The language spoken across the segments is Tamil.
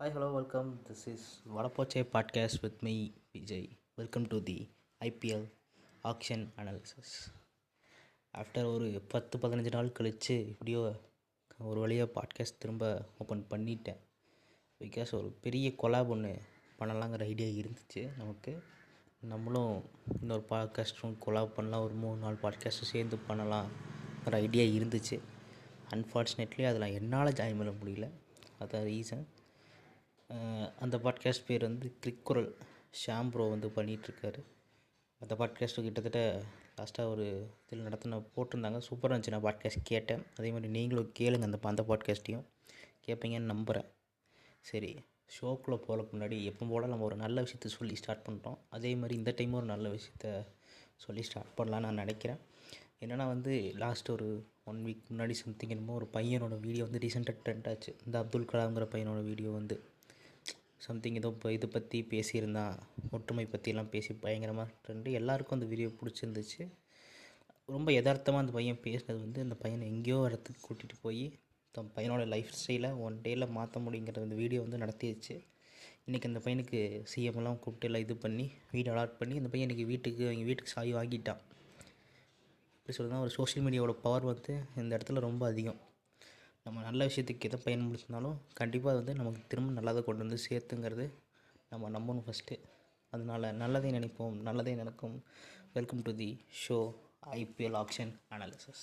Hi hello welcome, this is வடப்போச்சை podcast with me Vijay. Welcome to the IPL auction analysis. After ஒரு 10-15 நாள் கழித்து இப்படியோ ஒரு வழியாக பாட்காஸ்ட் திரும்ப ஓப்பன் பண்ணிட்டேன். பிகாஸ் ஒரு பெரிய கொலாப் ஒன்று பண்ணலாங்கிற ஐடியா இருந்துச்சு நமக்கு. நம்மளும் இன்னொரு பாட்காஸ்ட்டும் கொலாப் பண்ணலாம், ஒரு 3-4 பாட்காஸ்ட்டும் சேர்ந்து பண்ணலாம்ங்கிற ஐடியா இருந்துச்சு. அன்ஃபார்ச்சுனேட்லி அதில் என்னால் ஜாயின் பண்ண முடியல. அதான் ரீசன். அந்த பாட்காஸ்ட் பேர் வந்து கிரிக்குரல் ஷாம் ப்ரோ வந்து பண்ணிகிட்ருக்காரு. அந்த பாட்காஸ்ட்டு கிட்டத்தட்ட லாஸ்ட்டாக ஒரு இதில் நடத்தின போட்டிருந்தாங்க. சூப்பராக இருந்துச்சு. நான் பாட்காஸ்ட் கேட்டேன். அதே மாதிரி நீங்களும் கேளுங்க, அந்த பாட்காஸ்ட்டையும் கேட்பீங்கன்னு நம்புகிறேன். சரி, ஷோக்குள்ளே போகிறதுக்கு முன்னாடி எப்போ போல நம்ம ஒரு நல்ல விஷயத்தை சொல்லி ஸ்டார்ட் பண்ணுறோம். அதே மாதிரி இந்த டைமும் ஒரு நல்ல விஷயத்த சொல்லி ஸ்டார்ட் பண்ணலான்னு நான் நினைக்கிறேன். என்னென்னா வந்து லாஸ்ட் ஒரு 1 வீக் முன்னாடி சம்திங் என்னமோ ஒரு பையனோட வீடியோ வந்து ரீசெண்டாக ட்ரெண்ட் ஆச்சு. இந்த அப்துல் கலாம்ங்கிற பையனோட வீடியோ வந்து சம்திங் ஏதோ இப்போ இதை பற்றி பேசியிருந்தான், ஒற்றுமை பற்றிலாம் பேசி பயங்கரமாக ட்ரெண்டு. எல்லாேருக்கும் அந்த வீடியோ பிடிச்சிருந்துச்சு. ரொம்ப யதார்த்தமாக அந்த பையன் பேசினது வந்து அந்த பையனை எங்கேயோ இடத்துக்கு கூட்டிகிட்டு போய் தன் பையனோட லைஃப் ஸ்டைலை 1 டேயில் மாற்ற முடியுங்கிற அந்த வீடியோ வந்து நடத்திடுச்சு. இன்றைக்கி அந்த பையனுக்கு சிஎம்லாம் கூப்பிட்டு எல்லாம் இது பண்ணி வீடு அலாட் பண்ணி அந்த பையன் இன்றைக்கி அவங்க வீட்டுக்கு சாவி வாங்கிட்டான். இப்படி சொல்லுன்னா ஒரு சோஷியல் மீடியாவோட பவர் வந்து இந்த இடத்துல ரொம்ப அதிகம். நம்ம நல்ல விஷயத்துக்கு எதை பயன்படுத்தினாலும் கண்டிப்பாக அது வந்து நமக்கு திரும்ப நல்லதை கொண்டு வந்து சேர்த்துங்கிறது நம்ம நம்பணும் ஃபஸ்ட்டு. அதனால் நல்லதே நினைப்போம், நல்லதே நடக்கும். Welcome to the show IPL auction analysis.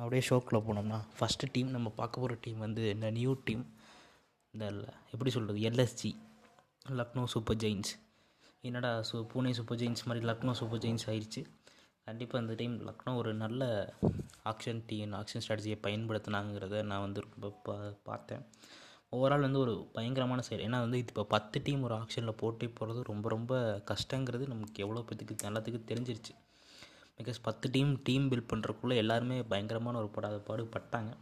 அப்படியே ஷோக்கில் போனோம்னா ஃபஸ்ட்டு டீம் நம்ம பார்க்க போகிற டீம் வந்து இந்த நியூ டீம், இந்த எப்படி சொல்கிறது, எல்எஸ்ஜி, லக்னோ சூப்பர் ஜெயின்ஸ். என்னடா புனே சூப்பர் ஜெயின்ஸ் மாதிரி லக்னோ சூப்பர் ஜெயின்ஸ் ஆயிடுச்சு. கண்டிப்பாக இந்த டைம் லக்னோ ஒரு நல்ல ஆக்ஷன் ஸ்ட்ராட்டஜியை பயன்படுத்தினாங்கிறத நான் வந்து ரொம்ப பார்த்தேன். ஓவரால் வந்து ஒரு பயங்கரமான செயல். ஏன்னா வந்து இப்போ 10 டீம் ஒரு ஆக்ஷனில் போட்டி போகிறது ரொம்ப ரொம்ப கஷ்டங்கிறது நமக்கு எவ்வளோ பேத்துக்கு எல்லாத்துக்கும் தெரிஞ்சிருச்சு. பிகாஸ் 10 டீம் பில்ட் பண்ணுறக்குள்ளே எல்லாருமே பயங்கரமான ஒரு பாடுபட்டாங்க.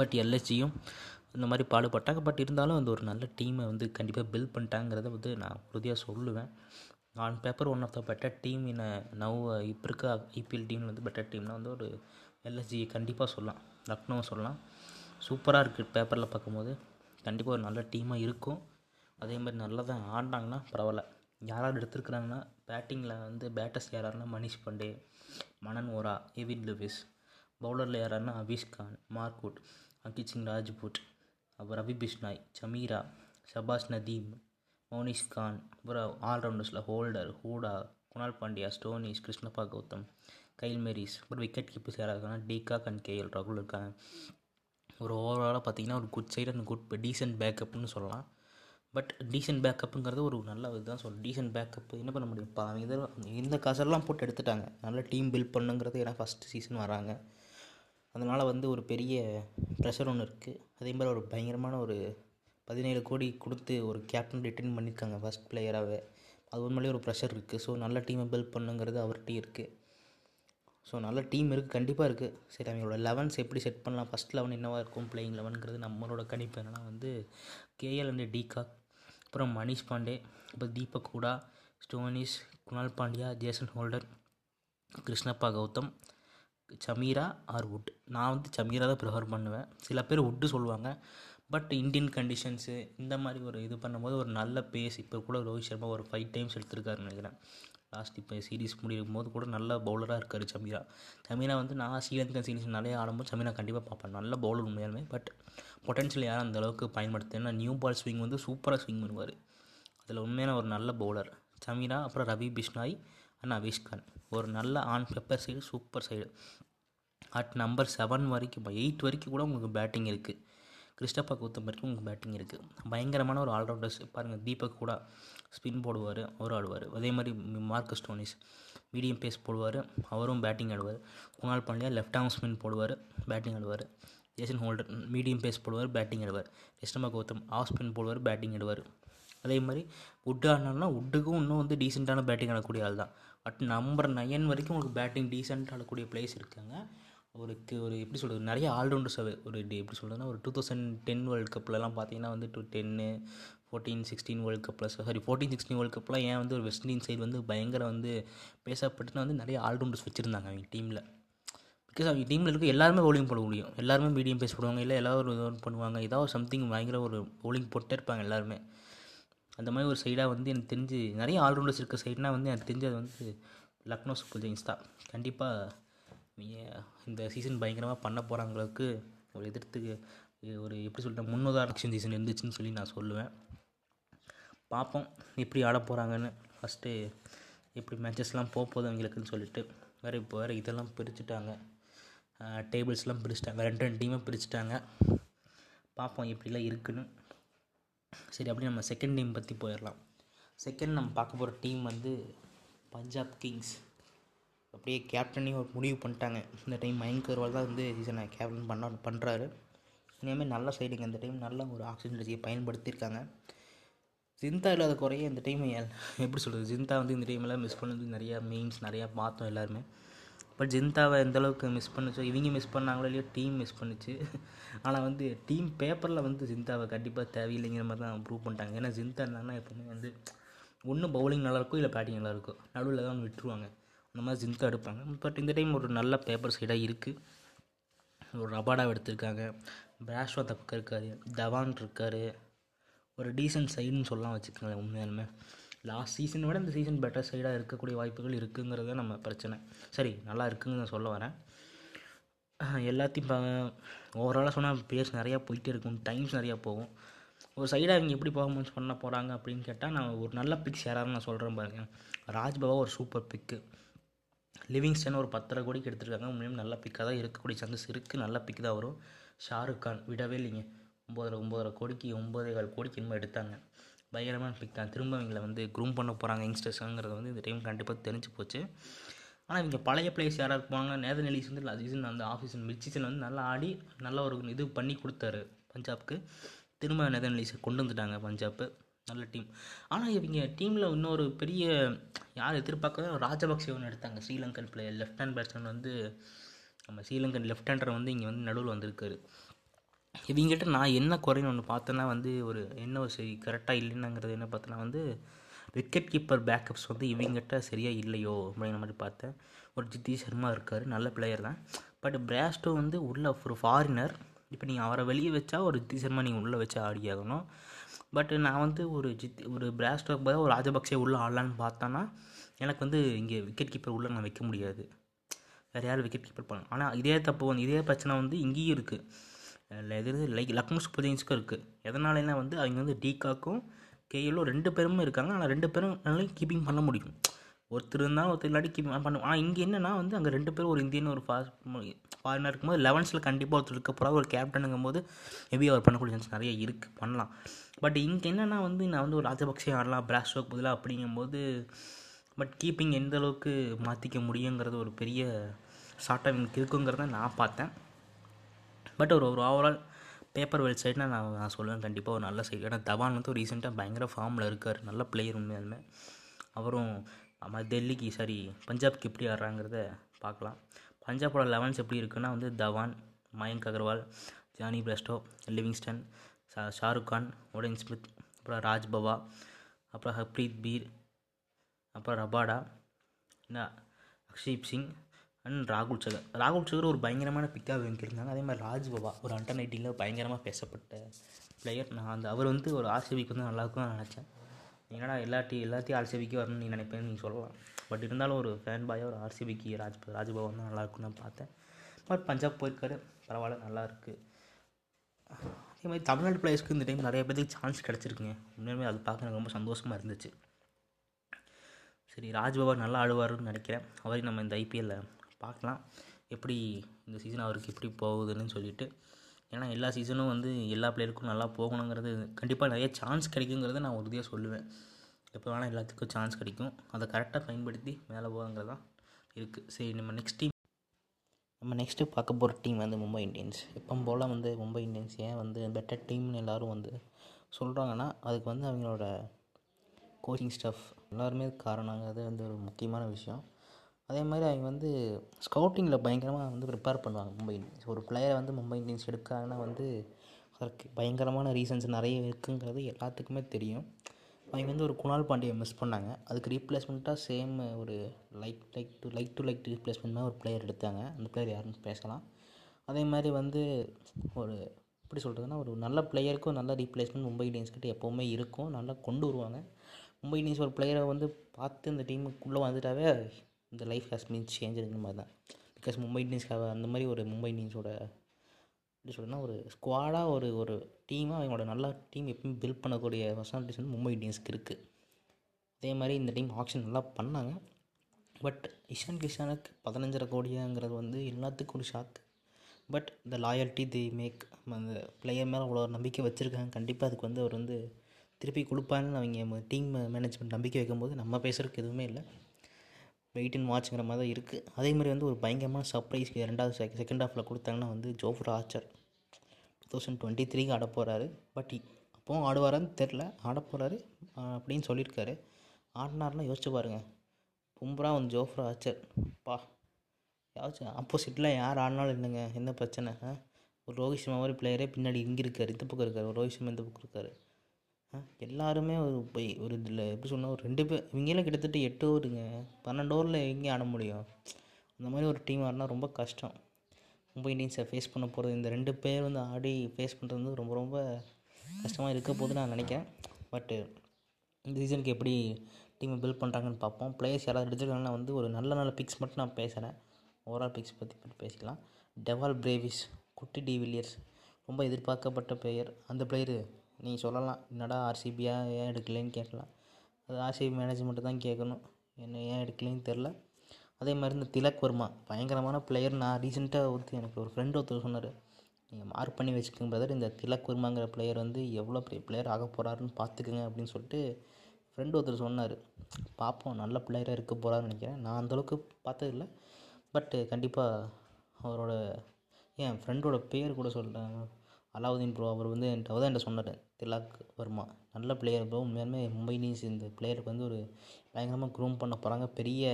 பட் எல்எஸ்சியும் இந்த மாதிரி பாடுபட்டாங்க. பட் இருந்தாலும் அந்த ஒரு நல்ல டீமை வந்து கண்டிப்பாக பில்ட் பண்ணிட்டாங்கிறத வந்து நான் உறுதியாக சொல்லுவேன். On paper one of the better team in now இப்போ இருக்க ஐபிஎல் டீமில் வந்து பெட்டர் டீம்னா வந்து ஒரு எல்எஸ்ஜி கண்டிப்பாக சொல்லலாம், லக்னோ சொல்லலாம். சூப்பராக இருக்குது பேப்பரில் பார்க்கும்போது. கண்டிப்பாக ஒரு நல்ல டீமாக இருக்கும். அதே மாதிரி நல்லா தான் ஆடினாங்கன்னா பரவாயில்ல. யாராவது எடுத்துருக்குறாங்கன்னா பேட்டிங்கில் வந்து batters யாராருன்னா Manish Pandey, Manan Vohra, Evin Lewis. பவுலரில் யாராருன்னா அவிஷ் கான், மார்க்வுட், அங்கித் சிங் ராஜ்புட், அப்புறம் ரவி பிஷ்னாய், சமீரா, ஷபாஸ் நதீம், மோனிஷ் கான். அப்புறம் ஆல்ரவுண்டர்ஸில் Holder, Hooda, Krunal Pandya, Stoinis, Krishnappa Gowtham, Kyle Mayers. அப்புறம் விக்கெட் கீப்பர்ஸ் யாராக இருக்காங்கன்னா டீகாக் அண்ட் கேஎல் ராகுல் இருக்காங்க. ஒரு ஓவராலாக பார்த்திங்கன்னா ஒரு good side and good decent பேக்கப்னு சொல்லலாம். பட் டீசென்ட் பேக்கப்புங்கிறது ஒரு நல்ல இதுதான் சொல்லணும். டீசென்ட் பேக்கப் என்ன பண்ண முடியும்? இப்போ அவங்க இந்த காசெல்லாம் போட்டு எடுத்துட்டாங்க. நல்ல டீம் பில்ட் பண்ணுங்கிறது. ஏன்னா ஃபஸ்ட்டு சீசன் வராங்க, அதனால் வந்து ஒரு பெரிய ப்ரெஷர் ஒன்று இருக்குது. அதே மாதிரி ஒரு பயங்கரமான ஒரு 17 கோடி கொடுத்து ஒரு கேப்டன் ரிட்டர்ன் பண்ணியிருக்காங்க ஃபஸ்ட் பிளேயராகவே. அது உண்மையிலேயே ஒரு ப்ரெஷர் இருக்குது. ஸோ நல்ல டீமை பில்ட் பண்ணுங்கிறது அவர்கிட்டையும் இருக்குது. ஸோ நல்ல டீம் இருக்குது, கண்டிப்பாக இருக்குது. சரி, அவங்களோட 11ஸ் எப்படி செட் பண்ணலாம், ஃபஸ்ட் 11 என்னவாக இருக்கும், பிளேயிங் 11ங்கிறது நம்மளோட கணிப்பு என்னென்னா வந்து கேஎல் அண்ட் டீகாக், அப்புறம் மனிஷ் பாண்டே, அப்புறம் Deepak Hooda, Stoinis, Krunal Pandya, Jason Holder, Krishnappa Gowtham, Chameera or Wood. நான் வந்து சமீரா தான் ப்ரிஃபர் பண்ணுவேன். சில பேர் வுட்டு சொல்லுவாங்க. பட் இந்தியன் கண்டிஷன்ஸு இந்த மாதிரி ஒரு இது பண்ணும்போது ஒரு நல்ல பேஸ். இப்போ கூட ரோஹித் சர்மா ஒரு 5 டைம்ஸ் எடுத்திருக்காருன்னு நினைக்கிறேன். லாஸ்ட் இப்போ சீரீஸ் முடியும் போது கூட நல்ல பவுலராக இருக்கார் சமீரா வந்து நான் ஸ்ரீலங்கன் சீரீஸ் நிறைய ஆடும்போது சமீரா கண்டிப்பாக பார்ப்பேன். நல்ல பவுலர் உண்மையாலுமே. பட் பொட்டன்ஷியல் யாரும் அந்தளவுக்கு பயன்படுத்தேன்னா நியூ பால் ஸ்விங் வந்து சூப்பராக ஸ்விங் பண்ணுவார். அதில் உண்மையான ஒரு நல்ல பவுலர் சமீரா. அப்புறம் ரவி பிஷ்னாய் அண்ட் அவிஷ் கான். ஒரு நல்ல on paper side super side. At number 7 வரைக்கும் 8 வரைக்கும் கூட உங்களுக்கு பேட்டிங் இருக்குது. கிறிஸ்டப்பா கௌதம் வரைக்கும் உங்களுக்கு பேட்டிங் இருக்குது. பயங்கரமான ஒரு ஆல்ரவுண்டர்ஸ் பாருங்கள். தீபக் கூட ஸ்பின் போடுவார், அவரும் ஆடுவார். அதே மாதிரி மார்க்கஸ் ஸ்டோனிஸ் மீடியம் பேஸ் போடுவார், அவரும் பேட்டிங் ஆடுவார். Krunal Pandya left arm spin போடுவார், பேட்டிங் ஆடுவார். ஜேசன் ஹோல்டர் மீடியம் பேஸ் போடுவார், பேட்டிங் ஆடுவார். கிறிஸ்டப்பா கௌதம் ஆஃப் ஸ்பின் போடுவார், பேட்டிங் ஆடுவார். அதே மாதிரி வுட் ஆடினால்னா வுட்டுக்கும் இன்னும் வந்து டீசெண்டான பேட்டிங் ஆடக்கூடிய ஆள் தான். பட் நம்பர் 9 வரைக்கும் உங்களுக்கு பேட்டிங் டீசெண்ட் ஆடக்கூடிய பிளேஸ் இருக்காங்க. ஒரு எப்படி சொல்கிறது, நிறைய ஆல்ரவுண்டர்ஸ். ஒரு எப்படி சொல்கிறதுனா ஒரு 2010 வேர்ல்டு கப்லலாம் பார்த்தீங்கன்னா வந்து 2010, 2014, 2016 வேர்ல்டு கப்பில், சாரி 2014, 2016 வேர்ல்டு கப்லாம் ஏன் வந்து ஒரு வெஸ்ட் இண்டீஸ் சைடு வந்து பயங்கர வந்து பேசப்பட்டுனா வந்து நிறைய ஆல்ரவுண்டர்ஸ் வச்சுருந்தாங்க அவங்க டீமில். டீமில் இருக்க எல்லாருமே பவுலிங் போட முடியும், எல்லாருமே மீடியம் பேஸ் போடுவாங்க, இல்லை எல்லோரும் இது பண்ணுவாங்க, ஏதாவது சம்திங் பயங்கர ஒரு பவுலிங் போட்டே இருப்பாங்க எல்லாருமே. அந்த மாதிரி ஒரு சைடாக வந்து எனக்கு தெரிஞ்சு நிறைய ஆல்ரவுண்டர்ஸ் இருக்க சைடுனால் வந்து எனக்கு தெரிஞ்சு அது வந்து லக்னோ சூப்பர் ஜெயின்ஸ் தான். கண்டிப்பாக இந்த சீசன் பயங்கரமாக பண்ண போகிறாங்களுக்கு ஒரு எதிர்த்துக்கு ஒரு எப்படி சொல்லிட்டேன் முன்னுதாரண சீசன் இருந்துச்சுன்னு சொல்லி நான் சொல்லுவேன். பார்ப்போம் எப்படி ஆட போகிறாங்கன்னு, ஃபஸ்ட்டு எப்படி மேட்சஸ்லாம் போகுது அவங்களுக்குன்னு சொல்லிட்டு. வேறு இப்போ வேறு இதெல்லாம் பிரிச்சுட்டாங்க, டேபிள்ஸ்லாம் பிரிச்சுட்டாங்க, ரெண்டு ரெண்டு டீமாக பிரிச்சுட்டாங்க. பார்ப்போம் எப்படிலாம் இருக்குன்னு. சரி, அப்படி நம்ம செகண்ட் டீம் பற்றி போயிடலாம். செகண்ட் நம்ம பார்க்க போகிற டீம் வந்து பஞ்சாப் கிங்ஸ். அப்படியே கேப்டனையும் ஒரு முடிவு பண்ணிட்டாங்க. இந்த டைம் மயங்க் அகர்வால் தான் வந்து சீசனை கேப்டன் பண்ணுறாரு. இனிமேல் நல்ல சைடுங்க, இந்த டைம் நல்ல ஒரு ஆக்சிஜன் பயன்படுத்தியிருக்காங்க. ஜிந்தா இல்லாத குறைய இந்த டைம் எப்படி சொல்கிறது, ஜிந்தா வந்து இந்த டைமெல்லாம் மிஸ் பண்ணது நிறையா மீம்ஸ் நிறையா பார்த்தோம் எல்லாருமே. பட் ஜிந்தாவை எந்தளவுக்கு மிஸ் பண்ணிச்சோ, இவங்க மிஸ் பண்ணாங்களோ இல்லையோ, டீம் மிஸ் பண்ணிச்சு. ஆனால் வந்து டீம் பேப்பரில் வந்து ஜிந்தாவை கண்டிப்பாக தேவையில்லைங்கிற மாதிரி தான் ப்ரூவ் பண்ணிட்டாங்க. ஏன்னா ஜிந்தா என்னன்னா எப்போவுமே வந்து ஒன்றும் பவுலிங் நல்லாயிருக்கும் இல்லை பேட்டிங் நல்லாயிருக்கும், நடுவில் தான் விட்டுருவாங்க, அந்த மாதிரி ஜிந்தா எடுப்பாங்க. பட் இந்த டைம் ஒரு நல்ல பேப்பர் சைடாக இருக்குது. ஒரு ரபாடாவை எடுத்திருக்காங்க, பிராஷ்வா தப்புக்க இருக்கார், தவான் இருக்கார், ஒரு டீசன்ட் சைடுன்னு சொல்லலாம் வச்சுக்கோங்களேன். உண்மையாலுமே லாஸ்ட் சீசனை விட இந்த சீசன் பெட்டர் சைடாக இருக்கக்கூடிய வாய்ப்புகள் இருக்குங்கிறது நம்ம பிரச்சனை. சரி, நல்லா இருக்குதுன்னு நான் சொல்ல வரேன். எல்லாத்தையும் ஓவராலாக சொன்னால் பேர்ஸ் நிறையா போயிட்டே இருக்கும், டைம்ஸ் நிறையா போகும். ஒரு சைடாக அவங்க எப்படி பர்ஃபார்மன்ஸ் பண்ண போகிறாங்க அப்படின்னு கேட்டால் நான் ஒரு நல்ல பிக்ஸ் யாராவது நான் சொல்கிறேன் பாருங்க. ராஜ்பவா ஒரு சூப்பர் பிக்கு, லிவிங்ஸ்டன் ஒரு 10.5 கோடிக்கு எடுத்துருக்காங்க. உண்மையிலும் நல்ல பிக்காக தான் இருக்கக்கூடிய சான்சஸ் இருக்குது, நல்ல பிக் தான் வரும். ஷாருக் கான் விடவே இல்லைங்க, 9.5 கோடிக்கு 9.25 கோடிக்கு இனிமேல் எடுத்தாங்க. பயங்கரமான பிக் தான். திரும்ப அவங்கள வந்து க்ரூம் பண்ண போகிறாங்க யங்ஸ்டர்ஸுங்கிறது வந்து இந்த டைம் கண்டிப்பாக தெரிஞ்சு போச்சு. ஆனால் இவங்க பழைய பிளேஸ் யாராக இருப்பாங்க, நேதன் எலிஸ் வந்து லாஸ்ட் சீசன் அந்த ஆஃப் சீசன் மிட் சீசன் வந்து நல்லா ஆடி நல்லா ஒரு இது பண்ணி கொடுத்தாரு பஞ்சாப்க்கு. திரும்ப நேதன் எலிஸை கொண்டு வந்துட்டாங்க பஞ்சாப்பு, நல்ல டீம். ஆனால் இவங்க டீமில் இன்னொரு பெரிய யார் எதிர்பார்க்கறதோ ராஜபக்சே ஒன்று எடுத்தாங்க, Sri Lankan player, left hand batsman வந்து நம்ம ஸ்ரீலங்கன் லெஃப்ட் ஹேண்டரை வந்து இங்கே வந்து நடுவில் வந்திருக்காரு. இவங்ககிட்ட நான் என்ன குறைன்னு ஒன்று பார்த்தேன்னா வந்து ஒரு என்ன ஒரு சரி கரெக்டாக இல்லைன்னாங்கிறது என்ன பார்த்தோன்னா வந்து விக்கெட் கீப்பர் பேக்கப்ஸ் வந்து இவங்ககிட்ட சரியாக இல்லையோ அப்படிங்கிற மாதிரி பார்த்தேன். ஒரு ஜித்தீஷ் சர்மா இருக்கார், நல்ல பிளேயர் தான். பட் பிராஸ்டோ வந்து உள்ள ஒரு ஃபாரினர், இப்போ நீங்கள் அவரை வெளியே வச்சா ஒரு ஜித்தீஷ் சர்மா நீங்கள் உள்ளே வச்சா ஆடி ஆகணும். பட் நான் வந்து ஒரு பிராஸ்டோக்கு பதிலாக ஒரு ராஜபக்சே உள்ளே ஆடலான்னு பார்த்தோன்னா எனக்கு வந்து இங்கே விக்கெட் கீப்பர் உள்ளே நான் வைக்க முடியாது, வேறு யார் விக்கெட் கீப்பர் பண்ணலாம். ஆனால் இதே தப்பு வந்து இதே பிரச்சனை வந்து இங்கேயும் இருக்குது, லக்னோ சூப்பர் ஜெயின்ஸுக்கும் இருக்குது. எதனாலன்னா வந்து அவங்க வந்து டீகாக்கும் கேஎல்லும் 2 பேருமே இருக்காங்க. ஆனால் 2 பேரும் கீப்பிங் பண்ண முடியும், ஒருத்தர் இருந்தாலும் ஒருத்தர் இல்லாட்டி கீப்பிங் பண்ண. ஆனால் இங்கே என்னென்னா வந்து அங்கே 2 பேரும் ஒரு இந்தியன் ஒரு ஃபாரினாக இருக்கும்போது 11ல் கண்டிப்பாக ஒருத்தர் இருக்க போகிறாங்க, ஒரு கேப்டனுங்கும் போது மேபி அவர் பண்ணக்கூடிய சான்ஸ் நிறைய இருக்குது, பண்ணலாம். பட் இங்கே என்னென்னா வந்து நான் வந்து ஒரு ராஜபக்சே ஆடலாம் பிராஸ்டோக்கு பதிலாக அப்படிங்கும்போது. பட் கீப்பிங் எந்த அளவுக்கு மாற்றிக்க முடியுங்கிறது ஒரு பெரிய ஷார்ட்டாக இவங்களுக்கு இருக்குங்கிறத நான் பார்த்தேன். பட் ஒரு ஒரு ஓவரால் பேப்பர் வெல் சைட்னா நான் சொல்லுவேன் கண்டிப்பாக ஒரு நல்ல சைடு. ஏன்னா தவான் வந்து ஒரு ரீசெண்டாக பயங்கர ஃபார்மில் இருக்கார், நல்ல பிளேயர் உண்மையாலுமே. அவரும் டெல்லிக்கு சாரி பஞ்சாப்க்கு எப்படி ஆடுறாங்கிறத பார்க்கலாம். பஞ்சாபோட 11ஸ் எப்படி இருக்குன்னா வந்து Dhawan, Mayank Agarwal, Johnny Bairstow, Livingstone, Shahrukh Khan, Odin Smith, அப்புறம் ராஜ்பவா, அப்புறம் ஹர்ப்ரீத் பீர், அப்புறம் ரபாடா, அக்ஷீப் சிங் அண்ட் ராகுல் சகர். ராகுல் சகர் ஒரு பயங்கரமான பிக்காக வேண்டியிருந்தாங்க. அதே மாதிரி ராஜ்பவா ஒரு அண்டர் 19 பயங்கரமாக பேசப்பட்ட பிளேயர். நான் அந்த அவர் வந்து ஒரு ஆர்சிபிக்கு வந்து நல்லாயிருக்கும் நான் நினச்சேன். ஏன்னா எல்லாத்தையும் ஆர்சிபிக்கு வரணும்னு நீ நினைப்பேன்னு நீங்கள் சொல்லலாம். பட் இருந்தாலும் ஒரு ஃபேன் பாயாக ஒரு ஆர்சிபிக்கு ராஜ்பவா வந்து நல்லாயிருக்குன்னு நான் பார்த்தேன். பட் பஞ்சாப் போயிருக்காரு, பரவாயில்ல, நல்லாயிருக்கு. அதே மாதிரி தமிழ்நாடு பிளேயர்ஸ்க்கு இந்த டைம் நிறைய பேருக்கு சான்ஸ் கிடச்சிருக்குங்க. உண்மையுமே அது பார்க்க எனக்கு ரொம்ப சந்தோஷமாக இருந்துச்சு. சரி, ராஜ்பவா நல்லா ஆடுவார்னு நினைக்கிறேன். அவரையும் நம்ம இந்த ஐபிஎல்லில் பார்க்கலாம் எப்படி இந்த சீசன் அவருக்கு எப்படி போகுதுன்னு சொல்லிவிட்டு. ஏன்னா எல்லா சீசனும் வந்து எல்லா பிளேயருக்கும் நல்லா போகணுங்கிறது கண்டிப்பாக நிறைய சான்ஸ் கிடைக்குங்கிறத நான் உறுதியாக சொல்லுவேன். எப்போ வேணால் எல்லாத்துக்கும் சான்ஸ் கிடைக்கும், அதை கரெக்டாக பயன்படுத்தி மேலே போகங்கிறது தான் இருக்குது. சரி, நம்ம நெக்ஸ்ட்டு பார்க்க போகிற டீம் வந்து மும்பை இந்தியன்ஸ். எப்போ போல் வந்து மும்பை இந்தியன்ஸ் ஏன் வந்து பெட்டர் டீம்னு எல்லோரும் வந்து சொல்கிறாங்கன்னா அதுக்கு வந்து அவங்களோட கோச்சிங் ஸ்டாஃப் எல்லாருமே காரணங்கிறது வந்து ஒரு முக்கியமான விஷயம். அதே மாதிரி அவங்க வந்து ஸ்கவுட்டிங்கில் பயங்கரமாக வந்து ப்ரிப்பேர் பண்ணுவாங்க மும்பை இந்தியன்ஸ். ஒரு பிளேயரை வந்து மும்பை இந்தியன்ஸ் எடுக்காங்கன்னா வந்து அதற்கு பயங்கரமான ரீசன்ஸ் நிறைய இருக்குங்கிறது எல்லாத்துக்குமே தெரியும். அவங்க வந்து ஒரு குணால் பாண்டியை மிஸ் பண்ணாங்க. அதுக்கு ரீப்ளேஸ்மெண்ட்டாக சேம் ஒரு லைக் டு ரீப்ளேஸ்மெண்ட் மாதிரி ஒரு பிளேயர் எடுத்தாங்க. அந்த பிளேயர் யாருன்னு பேசலாம். அதே மாதிரி வந்து ஒரு எப்படி சொல்கிறதுனா ஒரு நல்ல பிளேயருக்கும் நல்ல ரீப்ளேஸ்மெண்ட் மும்பை இண்டியன்ஸ்கிட்ட எப்போவுமே இருக்கும், நல்லா கொண்டு வருவாங்க. மும்பை இண்டியன்ஸ் ஒரு பிளேயரை வந்து பார்த்து இந்த டீமுக்குள்ளே வந்துட்டாவே இந்த லைஃப் ஹாஸ் மீன் சேஞ்சுங்கிற மாதிரி தான். பிகாஸ் மும்பை இண்டியன்ஸ்க்காக அந்த மாதிரி ஒரு மும்பை இண்டியன்ஸோட எப்படி சொல்லணும்னா ஒரு ஸ்குவாடாக ஒரு ஒரு டீமாக அவங்களோட நல்ல டீம் எப்பவுமே பில்ட் பண்ணக்கூடிய பர்சனாலிட்டிஸ் வந்து மும்பை இண்டியன்ஸ்க்கு இருக்குது. அதே மாதிரி இந்த டீம் ஆக்ஷன் நல்லா பண்ணாங்க. பட் இஷான் கிஷானுக்கு 15.5 கோடியாங்கிறது வந்து எல்லாத்துக்கும் ஒரு ஷாக். பட் இந்த லாயல்ட்டி தி மேக் அந்த பிளேயர் மேலே அவ்வளோ நம்பிக்கை வச்சுருக்காங்க. கண்டிப்பாக அதுக்கு வந்து அவர் வந்து திருப்பி கொடுப்பாங்கன்னு அவங்க டீம் மேனேஜ்மெண்ட் நம்பிக்கை வைக்கும்போது நம்ம பேசுகிறதுக்கு எதுவுமே இல்லை. வெயிட் அண்ட் வாட்சுங்கிற மாதிரி தான் இருக்குது. அதே மாதிரி வந்து ஒரு பயங்கரமான சர்ப்ரைஸ் 2வது செகண்ட் ஹாஃபில் கொடுத்தாங்கன்னா வந்து ஜோஃப்ரா ஆர்ச்சர் 2023 ஆட போகிறாரு. பட் அப்போவும் ஆடுவாரான்னு தெரில, ஆட போகிறாரு அப்படின்னு சொல்லியிருக்காரு. ஆடினார்லாம் யோசிச்சு பாருங்கள். பும்பரா வந்து ஜோஃப்ரா ஆர்ச்சர் பா யாச்சும் ஆப்போசிட்டில் யார் ஆடினாலும் இல்லைங்க, என்ன பிரச்சனை? ஒரு ரோஹித் சர்மா மாதிரி பிளேயரே பின்னாடி இங்கே இருக்கார், இந்த பக்கம் இருக்கார், ரோஹித் சர்மா இந்த பக்கம் இருக்கார். எல்லாருமே ஒரு இதில் எப்படி சொன்னால் ஒரு 2 பேர் இவங்களாம் கிட்டத்தட்ட 8 ஓவருங்க 12 ஓவரில் எங்கேயும் ஆட முடியும்? அந்த மாதிரி ஒரு டீம் ஆடினா ரொம்ப கஷ்டம். மும்பை இண்டியன்ஸை ஃபேஸ் பண்ண போகிறது இந்த 2 பேர் வந்து ஆடி ஃபேஸ் பண்ணுறது வந்து ரொம்ப ரொம்ப கஷ்டமாக இருக்க போது நான் நினைக்கிறேன். பட்டு இந்த சீசனுக்கு எப்படி டீமை பில்ட் பண்ணுறாங்கன்னு பார்ப்போம். பிளேயர்ஸ் யாராவது எடுத்துருக்காங்கன்னா வந்து ஒரு நல்ல நல்ல பிக்ஸ் மட்டும் நான் பேசுகிறேன். ஓவரால் பிக்ஸ் பற்றி பேசிக்கலாம். டெவால் பிரேவிஸ், குட்டி டிவில்லியர்ஸ் ரொம்ப எதிர்பார்க்கப்பட்ட பிளேயர். அந்த பிளேயரு நீங்கள் சொல்லலாம் என்னடா ஆர்சிபியாக ஏன் எடுக்கலைன்னு கேட்கலாம். அது ஆர்சிபி மேனேஜ்மெண்ட்டு தான் கேட்கணும், என்ன ஏன் எடுக்கலைன்னு தெரில. அதே மாதிரி இந்த திலக் வர்மா பயங்கரமான பிளேயர். நான் ரீசெண்டாக ஒருத்தர் எனக்கு ஒரு ஃப்ரெண்டு ஒருத்தர் சொன்னார், நீங்கள் மார்க் பண்ணி வச்சுக்கோங்க பிரதர், இந்த திலக் வர்மாங்கிற பிளேயர் வந்து எவ்வளோ பெரிய பிளேயர் ஆக போகிறாருன்னு பார்த்துக்குங்க அப்படின்னு சொல்லிட்டு ஃப்ரெண்டு ஒருத்தர் சொன்னார். பார்ப்போம், நல்ல பிளேயராக இருக்க போகிறாருன்னு நினைக்கிறேன். நான் அந்தளவுக்கு பார்த்ததில்ல, பட்டு கண்டிப்பாக அவரோட என் ஃப்ரெண்டோட பேர் கூட சொல்கிறேன், அலாவுதீன் ப்ரோ. அவர் வந்து அவர் தான் என்கிட்ட சொன்னார், திலக் வர்மா நல்ல பிளேயர் ப்ரோ, உண்மையாலுமே மும்பை இண்டியன்ஸ் இந்த பிளேயருக்கு வந்து ஒரு பயங்கரமாக க்ரூம் பண்ண போகிறாங்க, பெரிய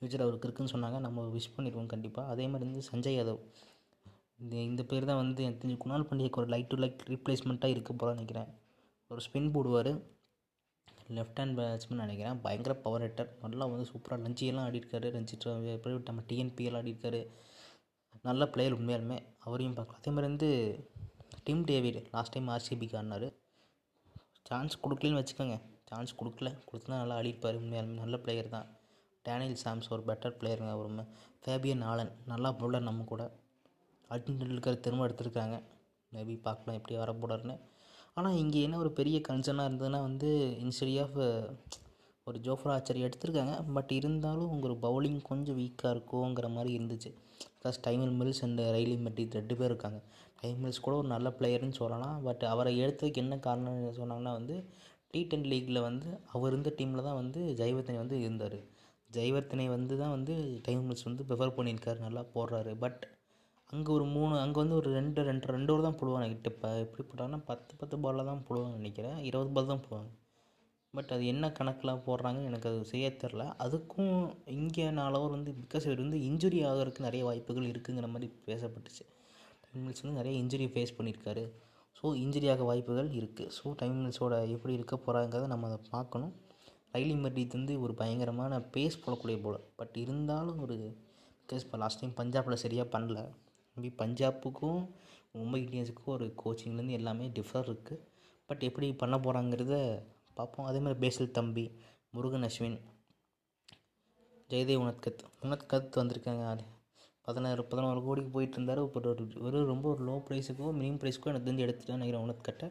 ஃப்யூச்சர் அவருக்கு இருக்குதுன்னு சொன்னாங்க. நம்ம விஷ் பண்ணிடுவோம் கண்டிப்பாக. அதே மாதிரி வந்து சஞ்சய் யாதவ் இந்த பேர் தான் வந்து எனக்கு தெரிஞ்சு குணால் பாண்டியாவுக்கு ஒரு லைக் ரீப்ளேஸ்மெண்ட்டாக இருக்க போகிறான்னு நினைக்கிறேன். ஒரு ஸ்பின் போடுவார், லெஃப்ட் ஹேண்ட் பேட்ஸ்மேன் நினைக்கிறேன். பயங்கர பவர் ஹிட்டர், நல்லா வந்து சூப்பராக ரஞ்சியெல்லாம் ஆடிருக்காரு, ரஞ்சி நம்ம டிஎன்பிஎல் ஆடிருக்காரு. நல்ல பிளேயர் உண்மையாலுமே, அவரையும் பார்க்கலாம். அதே மாதிரி வந்து டிம் டேவிட் லாஸ்ட் டைம் ஆர்சிபிக்கு ஆடினார். சான்ஸ் கொடுக்கலன்னு வச்சுக்கோங்க, சான்ஸ் கொடுக்கல, கொடுத்துனா நல்லா ஆடிப்பார். உண்மையாலுமே நல்ல பிளேயர் தான். டேனியல் சாம்ஸ் ஒரு பெட்டர் பிளேயருங்க. அவருமே ஃபேபியன் ஆலன் நல்லா பவுலர், நம்ம கூட அர்ஜுன் டெண்டுல்கர் திரும்ப எடுத்திருக்காங்க. மேபி பார்க்கலாம் எப்படி வர போடாருன்னு. ஆனால் இங்கே என்ன ஒரு பெரிய கன்சர்னாக இருந்ததுன்னா வந்து இன்ஸ்டெட் ஆஃப் ஒரு ஜோஃப்ரா ஆர்ச்சர் எடுத்திருக்காங்க. பட் இருந்தாலும் உங்கள் பவுலிங் கொஞ்சம் வீக்காக இருக்குங்கிற மாதிரி இருந்துச்சு. பிகாஸ் டைமில் மில்ஸ் அண்ட் ரைலி மெட்டிட் 2 பேர் இருக்காங்க. டைம் மில்ஸ் கூட ஒரு நல்ல பிளேயர்னு சொல்லலாம். பட் அவரை எடுத்ததுக்கு என்ன காரணம்னு சொன்னாங்கன்னா வந்து T10 லீக்கில் வந்து அவர் இருந்த டீமில் தான் வந்து ஜெயவர்தனை வந்து இருந்தார். ஜெயவர்தனை வந்து தான் வந்து டைம் மில்ஸ் வந்து ப்ரிஃபர் பண்ணியிருக்காரு, நல்லா போடுறாரு. பட் அங்கே ஒரு 3 அங்கே வந்து ஒரு 2 ஓவர் தான் போடுவாங்க. கிட்ட இப்போ எப்படி போட்டாங்கன்னா 10 பாலில் தான் போடுவாங்கன்னு நினைக்கிறேன், 20 பால் தான் போடுவாங்க. பட் அது என்ன கணக்கெலாம் போடுறாங்கன்னு எனக்கு அது செய்ய தெரில. அதுக்கும் இங்கே 4 ஓவர் வந்து பிகாஸ் இவர் வந்து இன்ஜுரி ஆகிறதுக்கு நிறைய வாய்ப்புகள் இருக்குங்கிற மாதிரி பேசப்பட்டுச்சு. டைம் மில்ஸ் வந்து நிறைய இன்ஜுரி ஃபேஸ் பண்ணியிருக்காரு. ஸோ இன்ஜுரி ஆக வாய்ப்புகள் இருக்குது. ஸோ டைம் மில்ஸோட எப்படி இருக்க போகிறாங்கிறத நம்ம அதை பார்க்கணும். ரைலி மெர்டித் வந்து ஒரு பயங்கரமான பேஸ் போடக்கூடிய போலர். பட் இருந்தாலும் ஒரு பிகாஸ் இப்போ லாஸ்ட் டைம் பஞ்சாபில் சரியாக பண்ணல. மேபி பஞ்சாபுக்கும் மும்பை இண்டியன்ஸுக்கும் ஒரு கோச்சிங்லேருந்து எல்லாமே டிஃபர் இருக்குது. பட் எப்படி பண்ண போகிறாங்கிறத பார்ப்போம். அதேமாதிரி பேசில் தம்பி, முருகன் அஸ்வின், ஜெயதேவ் உனத்கத் வந்திருக்காங்க. 11 கோடிக்கு போயிட்டு இருந்தார். இப்போ ஒரு ரொம்ப ஒரு லோ ப்ரைஸுக்கோ மினிமம் ப்ரைஸுக்கோ எனக்கு தெரிஞ்சு எடுத்துகிட்டேன் நினைக்கிறேன். உனத்கட்டை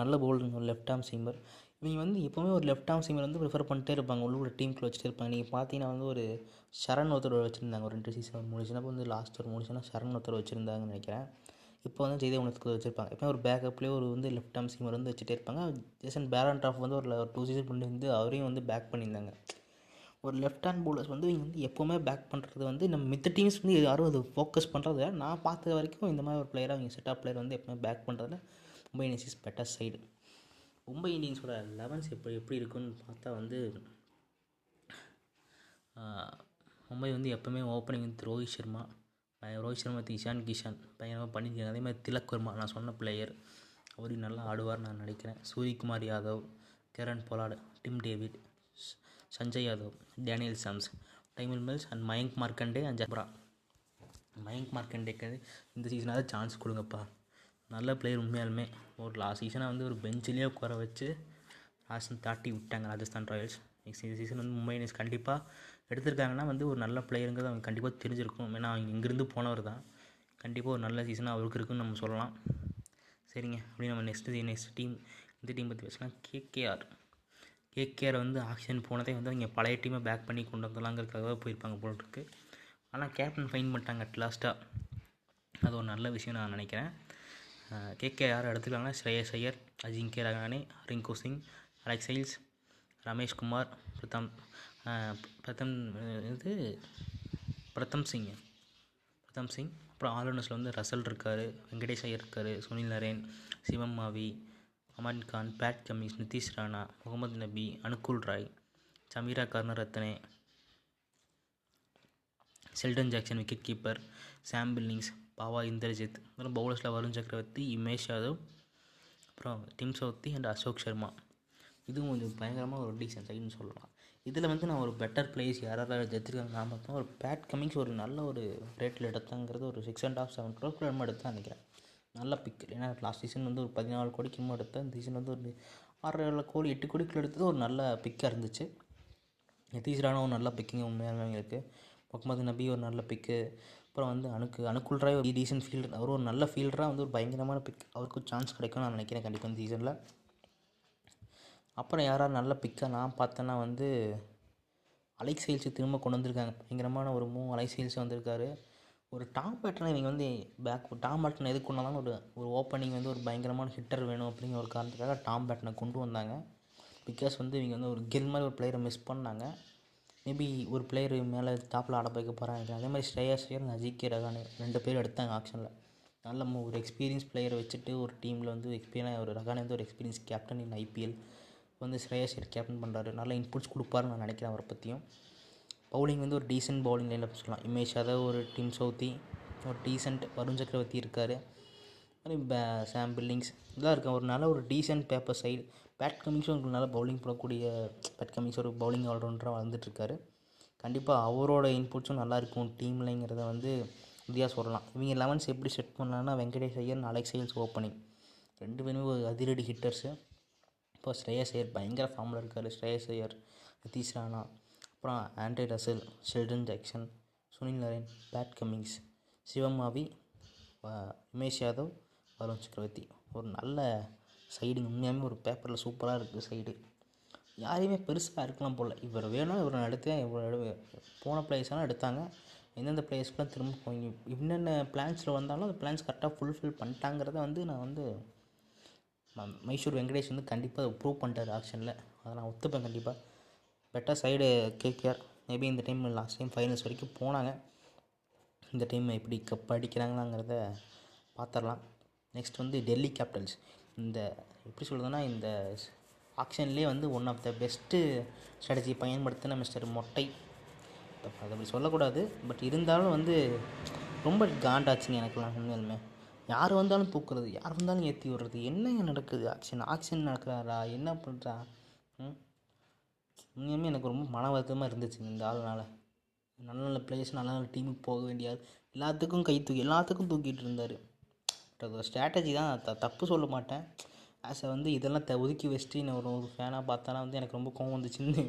நல்ல பவுலிங், ஒரு லெஃப்ட் ஆர்ம் சீமர். இவங்க வந்து எப்போவுமே ஒரு லெஃப்ட் ஆர்ம் சீமர் வந்து ப்ரிஃபர் பண்ணிட்டே இருப்பாங்க, உள்ளூர் டீமுக்குள்ள வச்சுட்டு இருப்பாங்க. நீங்கள் பார்த்தீங்கன்னா வந்து ஒரு சரண் ஒருத்தர் வச்சுருந்தாங்க, ஒரு 2 சீசன் 3 சீசன் அப்போ வந்து லாஸ்ட் ஒரு 3 சீசனா சரண் ஒருத்தர் வச்சுருந்தாங்கன்னு நினைக்கிறேன். இப்போ வந்து ஜெயதேவ் உனத்கத் வச்சுருப்பாங்க. எப்போ ஒரு பேக்கப்லேயே ஒரு வந்து லெஃப்ட் ஆர்ம் சீமர் வந்து வச்சுட்டே இருப்பாங்க. ஜேசன் பேரன்ட்ராஃப் வந்து ஒரு 2 சீசன் பண்ணி வந்து அவரையும் வந்து பேக் பண்ணியிருந்தாங்க. ஒரு லெஃப்ட் ஹேண்ட் பவுலர்ஸ் வந்து இவங்க வந்து எப்போவுமே பேக் பண்ணுறது வந்து நம்ம மித்த டீம்ஸ் வந்து யாரும் அது ஃபோக்கஸ் பண்ணுறது. நான் பார்த்த வரைக்கும் இந்த மாதிரி ஒரு பிளேயராக அவங்க செட்டாப் பிளேயர் வந்து எப்போவுமே பேக் பண்ணுறதுல Mumbai Indians is better side. Mumbai இண்டியன்ஸோட 11ஸ் எப்படி இருக்குன்னு பார்த்தா வந்து மும்பை வந்து எப்போவுமே ஓப்பனிங் வந்து ரோஹித் சர்மா இஷான் கிஷான் பயங்கரமாக பண்ணியிருக்காங்க. அதே மாதிரி திலக் வர்மா நான் சொன்ன பிளேயர், அவரையும் நல்லா ஆடுவார் நான் நினைக்கிறேன். Suryakumar Yadav, Kieran Pollard, Tim David, Sanjay Yadav, Daniel Sams, Tymon Mills and Mayank Markande and Jabra. Mayank மார்க்கண்டேக்கு இந்த சீசனாக தான் சான்ஸ் கொடுங்கப்பா, நல்ல பிளேயர் உண்மையாலுமே. ஒரு லாஸ்ட் சீசனாக வந்து ஒரு பெஞ்சிலேயே உட்கார வச்சு லாஸ்ட் தாட்டி விட்டாங்க ராஜஸ்தான் ராயல்ஸ். நெக்ஸ்ட் இந்த சீசன் வந்து மும்பை இண்டியன்ஸ் கண்டிப்பாக எடுத்திருக்காங்கன்னா வந்து ஒரு நல்ல பிளேயருங்கிறது அவங்க கண்டிப்பாக தெரிஞ்சிருக்கும். ஏன்னா அவங்க இங்கேருந்து போனவர் தான், கண்டிப்பாக ஒரு நல்ல சீசனாக அவருக்கு இருக்குன்னு நம்ம சொல்லலாம். சரிங்க, அப்படி நம்ம நெக்ஸ்ட் டீம் இந்த டீம் பற்றி பேசலாம். கேகேஆர் கேகேஆர் வந்து ஆக்ஷன் போனதே வந்து அவங்க பழைய டீமை பேக் பண்ணி கொண்டு வந்துடலாங்கிறதுக்காக போயிருப்பாங்க போல் இருக்கு. ஆனால் கேப்டன் ஃபைன் பண்ணிட்டாங்க அட் லாஸ்ட்டாக, அது ஒரு நல்ல விஷயம் நான் நினைக்கிறேன். கேகே யார் எடுத்துக்காங்கன்னா ஸ்ரேயஸ் ஐயர், அஜிங்கே ரஹானே, ரிங்கு சிங், அலெக்ஸ் ஹைல்ஸ், ரமேஷ்குமார், பிரதம் சிங், அப்புறம் ஆல்ரவுண்டர்ஸில் வந்து ரசல் இருக்கார், வெங்கடேஷ் ஐயர் இருக்கார், Sunil Naren, Shivam Mavi, Aman Khan, Pat Cummins, Nitish Rana, Mohammad Nabi, Anukul Roy, Sameera Karunaratne, செல்டன் Jackson wicket keeper, Sam Billings, Baba Indrajith, அப்புறம் பவுலர்ஸில் வருண் சக்கரவர்த்தி, இமேஷ் யாதவ், அப்புறம் Tim Southee and Ashok Sharma. இதுவும் கொஞ்சம் பயங்கரமாக ஒரு டீசன்ட் சைடுன்னு சொல்லலாம். இதில் வந்து நான் ஒரு பெட்டர் பிளேயர்ஸ் யாராவது எடுத்துருக்காங்க நான் பார்த்தோம். ஒரு பேட் கமிங்ஸ் ஒரு நல்ல ஒரு ரேட்டில் எடுத்தாங்கிறது ஒரு 6.5-7 crore நம்ம எடுத்து நினைக்கிறேன், நல்ல பிக். ஏன்னா லாஸ்ட் சீசன் வந்து ஒரு 14 கோடிக்கு இன்னும் எடுத்தேன், இந்த சீசன் வந்து ஒரு 6.5 கோடி 8 கோடிக்குள்ள எடுத்தது ஒரு நல்ல பிக்காக இருந்துச்சு. நிதிஷ் ராணா ஒரு நல்ல பிக்கிங் உண்மையானவங்களுக்கு, முகமது நபி ஒரு நல்ல பிக்கு, அப்புறம் வந்து அனுகுல் ராய் ஒரு டீசன்ட் ஃபீல்டர், அவர் ஒரு நல்ல ஃபீல்டராக வந்து ஒரு பயங்கரமான பிக், அவருக்கு சான்ஸ் கிடைக்கும் நான் நினைக்கிறேன் கண்டிப்பாக இந்த சீசனில். அப்புறம் யாராவது நல்ல பிக்காக நான் பார்த்தேன்னா வந்து அலெக்ஸ் ஹைல்ஸை திரும்ப கொண்டு வந்திருக்காங்க, பயங்கரமான ஒரு மூவ். அலெக்ஸ் ஹைல்ஸ் வந்திருக்காரு, ஒரு டாம் பேட்டனை இவங்க வந்து டாம் பேட்டனை எதுக்கு கொண்டு வந்தாலும் ஒரு ஓப்பனிங் வந்து ஒரு பயங்கரமான ஹிட்டர் வேணும் அப்படிங்கிற ஒரு காரணத்துக்காக டாம் பேட்டனை கொண்டு வந்தாங்க. பிகாஸ் வந்து இவங்க வந்து ஒரு கெல் மாதிரி ஒரு பிளேயரை மிஸ் பண்ணாங்க, மேபி ஒரு பிளேயர் மேலே டாப்பில் ஆட போய்க்க போகிறாங்க. அதே மாதிரி ஸ்ரேயஸ் ஐயர், அஜிங்கே ரஹானே 2 பேர் எடுத்தாங்க ஆக்ஷனில். அதனால் நம்ம ஒரு எக்ஸ்பீரியன்ஸ் பிளேயரை வச்சுட்டு ஒரு டீமில் வந்து எக்ஸ்பீரியன்ஸ் ஒரு ரஹானே வந்து ஒரு எக்ஸ்பீரியன்ஸ் கேப்டன் இன் ஐபிஎல் வந்து ஸ்ரேயஸ் ஐயர் கேப்டன் பண்ணுறாரு, நல்ல இன்புட்ஸ் கொடுப்பாருன்னு நான் நினைக்கிறேன். அவரை பற்றியும் பவுலிங் வந்து ஒரு டீசென்ட் பவுலிங் லைனில் சொல்லலாம். இமேஷ் யாதவ், ஒரு டிம் சவுத்தி, ஒரு டீசென்ட் வருண் சக்கரவர்த்தி இருக்கார், மாதிரி சாம் பில்லிங்ஸ் இதெல்லாம் இருக்காங்க. ஒரு நல்ல ஒரு டீசென்ட் பேப்பர் சைடு பேட் கமிங்ஸும் உங்களுக்கு நல்லா பவுலிங் போடக்கூடிய பேட் கமிங்ஸ் ஒரு பவுலிங் ஆல்ரவுண்டராக வளர்ந்துட்டுருக்காரு. கண்டிப்பாக அவரோட இன்புட்ஸும் நல்லாயிருக்கும் டீம்லங்கிறத வந்து உறுதியாக சொல்லலாம். இவங்க 11th எப்படி செட் பண்ணலான்னா Venkatesh Iyer, Alex Hales opening 2 பேருமே ஒரு அதிரடி ஹிட்டர்ஸு. இப்போ ஸ்ரேயஸ் ஐயர் பயங்கர ஃபார்மில் இருக்கார், ஸ்ரேயஸ் ஐயர், நிதிஷ் ராணா, அப்புறம் Andre Russell, Sheldon Jackson, Sunil Naren, Pat Cummins, Shivam Mavi, Umesh Yadav, Varun Chakravarthy ஒரு நல்ல சைடு. உண்மையாகவே ஒரு பேப்பரில் சூப்பராக இருக்குது சைடு, யாரையுமே பெருசாக இருக்கலாம் போல். இவர் வேணும் இவர் எடுத்தேன், இவரோட போன பிளேயர்ஸ்லாம் எடுத்தாங்க, எந்தெந்த பிளேயர்ஸ்லாம் திரும்ப போய் என்னென்ன பிளான்ஸில் வந்தாலும் அந்த பிளான்ஸ் கரெக்டாக ஃபுல்ஃபில் பண்ணிட்டாங்கிறத வந்து நான் வந்து மைசூர் வெங்கடேஷ் வந்து கண்டிப்பாக ப்ரூவ் பண்ணிட்டார் ஆக்ஷனில், அதை நான் ஒத்துப்பேன் கண்டிப்பாக. பெட்டர் சைடு கேகேஆர், மேபி இந்த டைம் லாஸ்ட் டைம் ஃபைனல்ஸ் வரைக்கும் போனாங்க, இந்த டைம் எப்படி கப் அடிக்கிறாங்களாங்கிறத பார்த்துடலாம். நெக்ஸ்ட் வந்து டெல்லி கேபிட்டல்ஸ், இந்த எப்படி சொல்கிறதுனா இந்த ஆக்ஷன்லேயே வந்து one of the best strategy பயன்படுத்தின மிஸ்டர் மொட்டை, அது அப்படி சொல்லக்கூடாது பட் இருந்தாலும் வந்து ரொம்ப காண்டாச்சுங்க எனக்குலாம் உண்மையாலுமே. யார் வந்தாலும் தூக்குறது, யார் வந்தாலும் ஏற்றி விடுறது, என்னங்க நடக்குது ஆக்ஷன் நடக்கிறாரா என்ன பண்ணுறா? உண்மையுமே எனக்கு ரொம்ப மன வருத்தமாக இருந்துச்சு இந்த ஆளுனால. நல்ல நல்ல பிளேயர்ஸ் நல்ல நல்ல டீமுக்கு போக வேண்டிய எல்லாத்துக்கும் கை தூக்கி எல்லாத்துக்கும் தூக்கிட்டு இருந்தார். பட் அது ஒரு ஸ்ட்ராட்டஜி தான், தப்பு சொல்ல மாட்டேன். ஆஸ் அ வந்து இதெல்லாம் ஒதுக்கி வச்சுட்டு நான் ஒரு ஃபேனாக பார்த்தோன்னா வந்து எனக்கு ரொம்ப கோவம் வந்துச்சுன்னு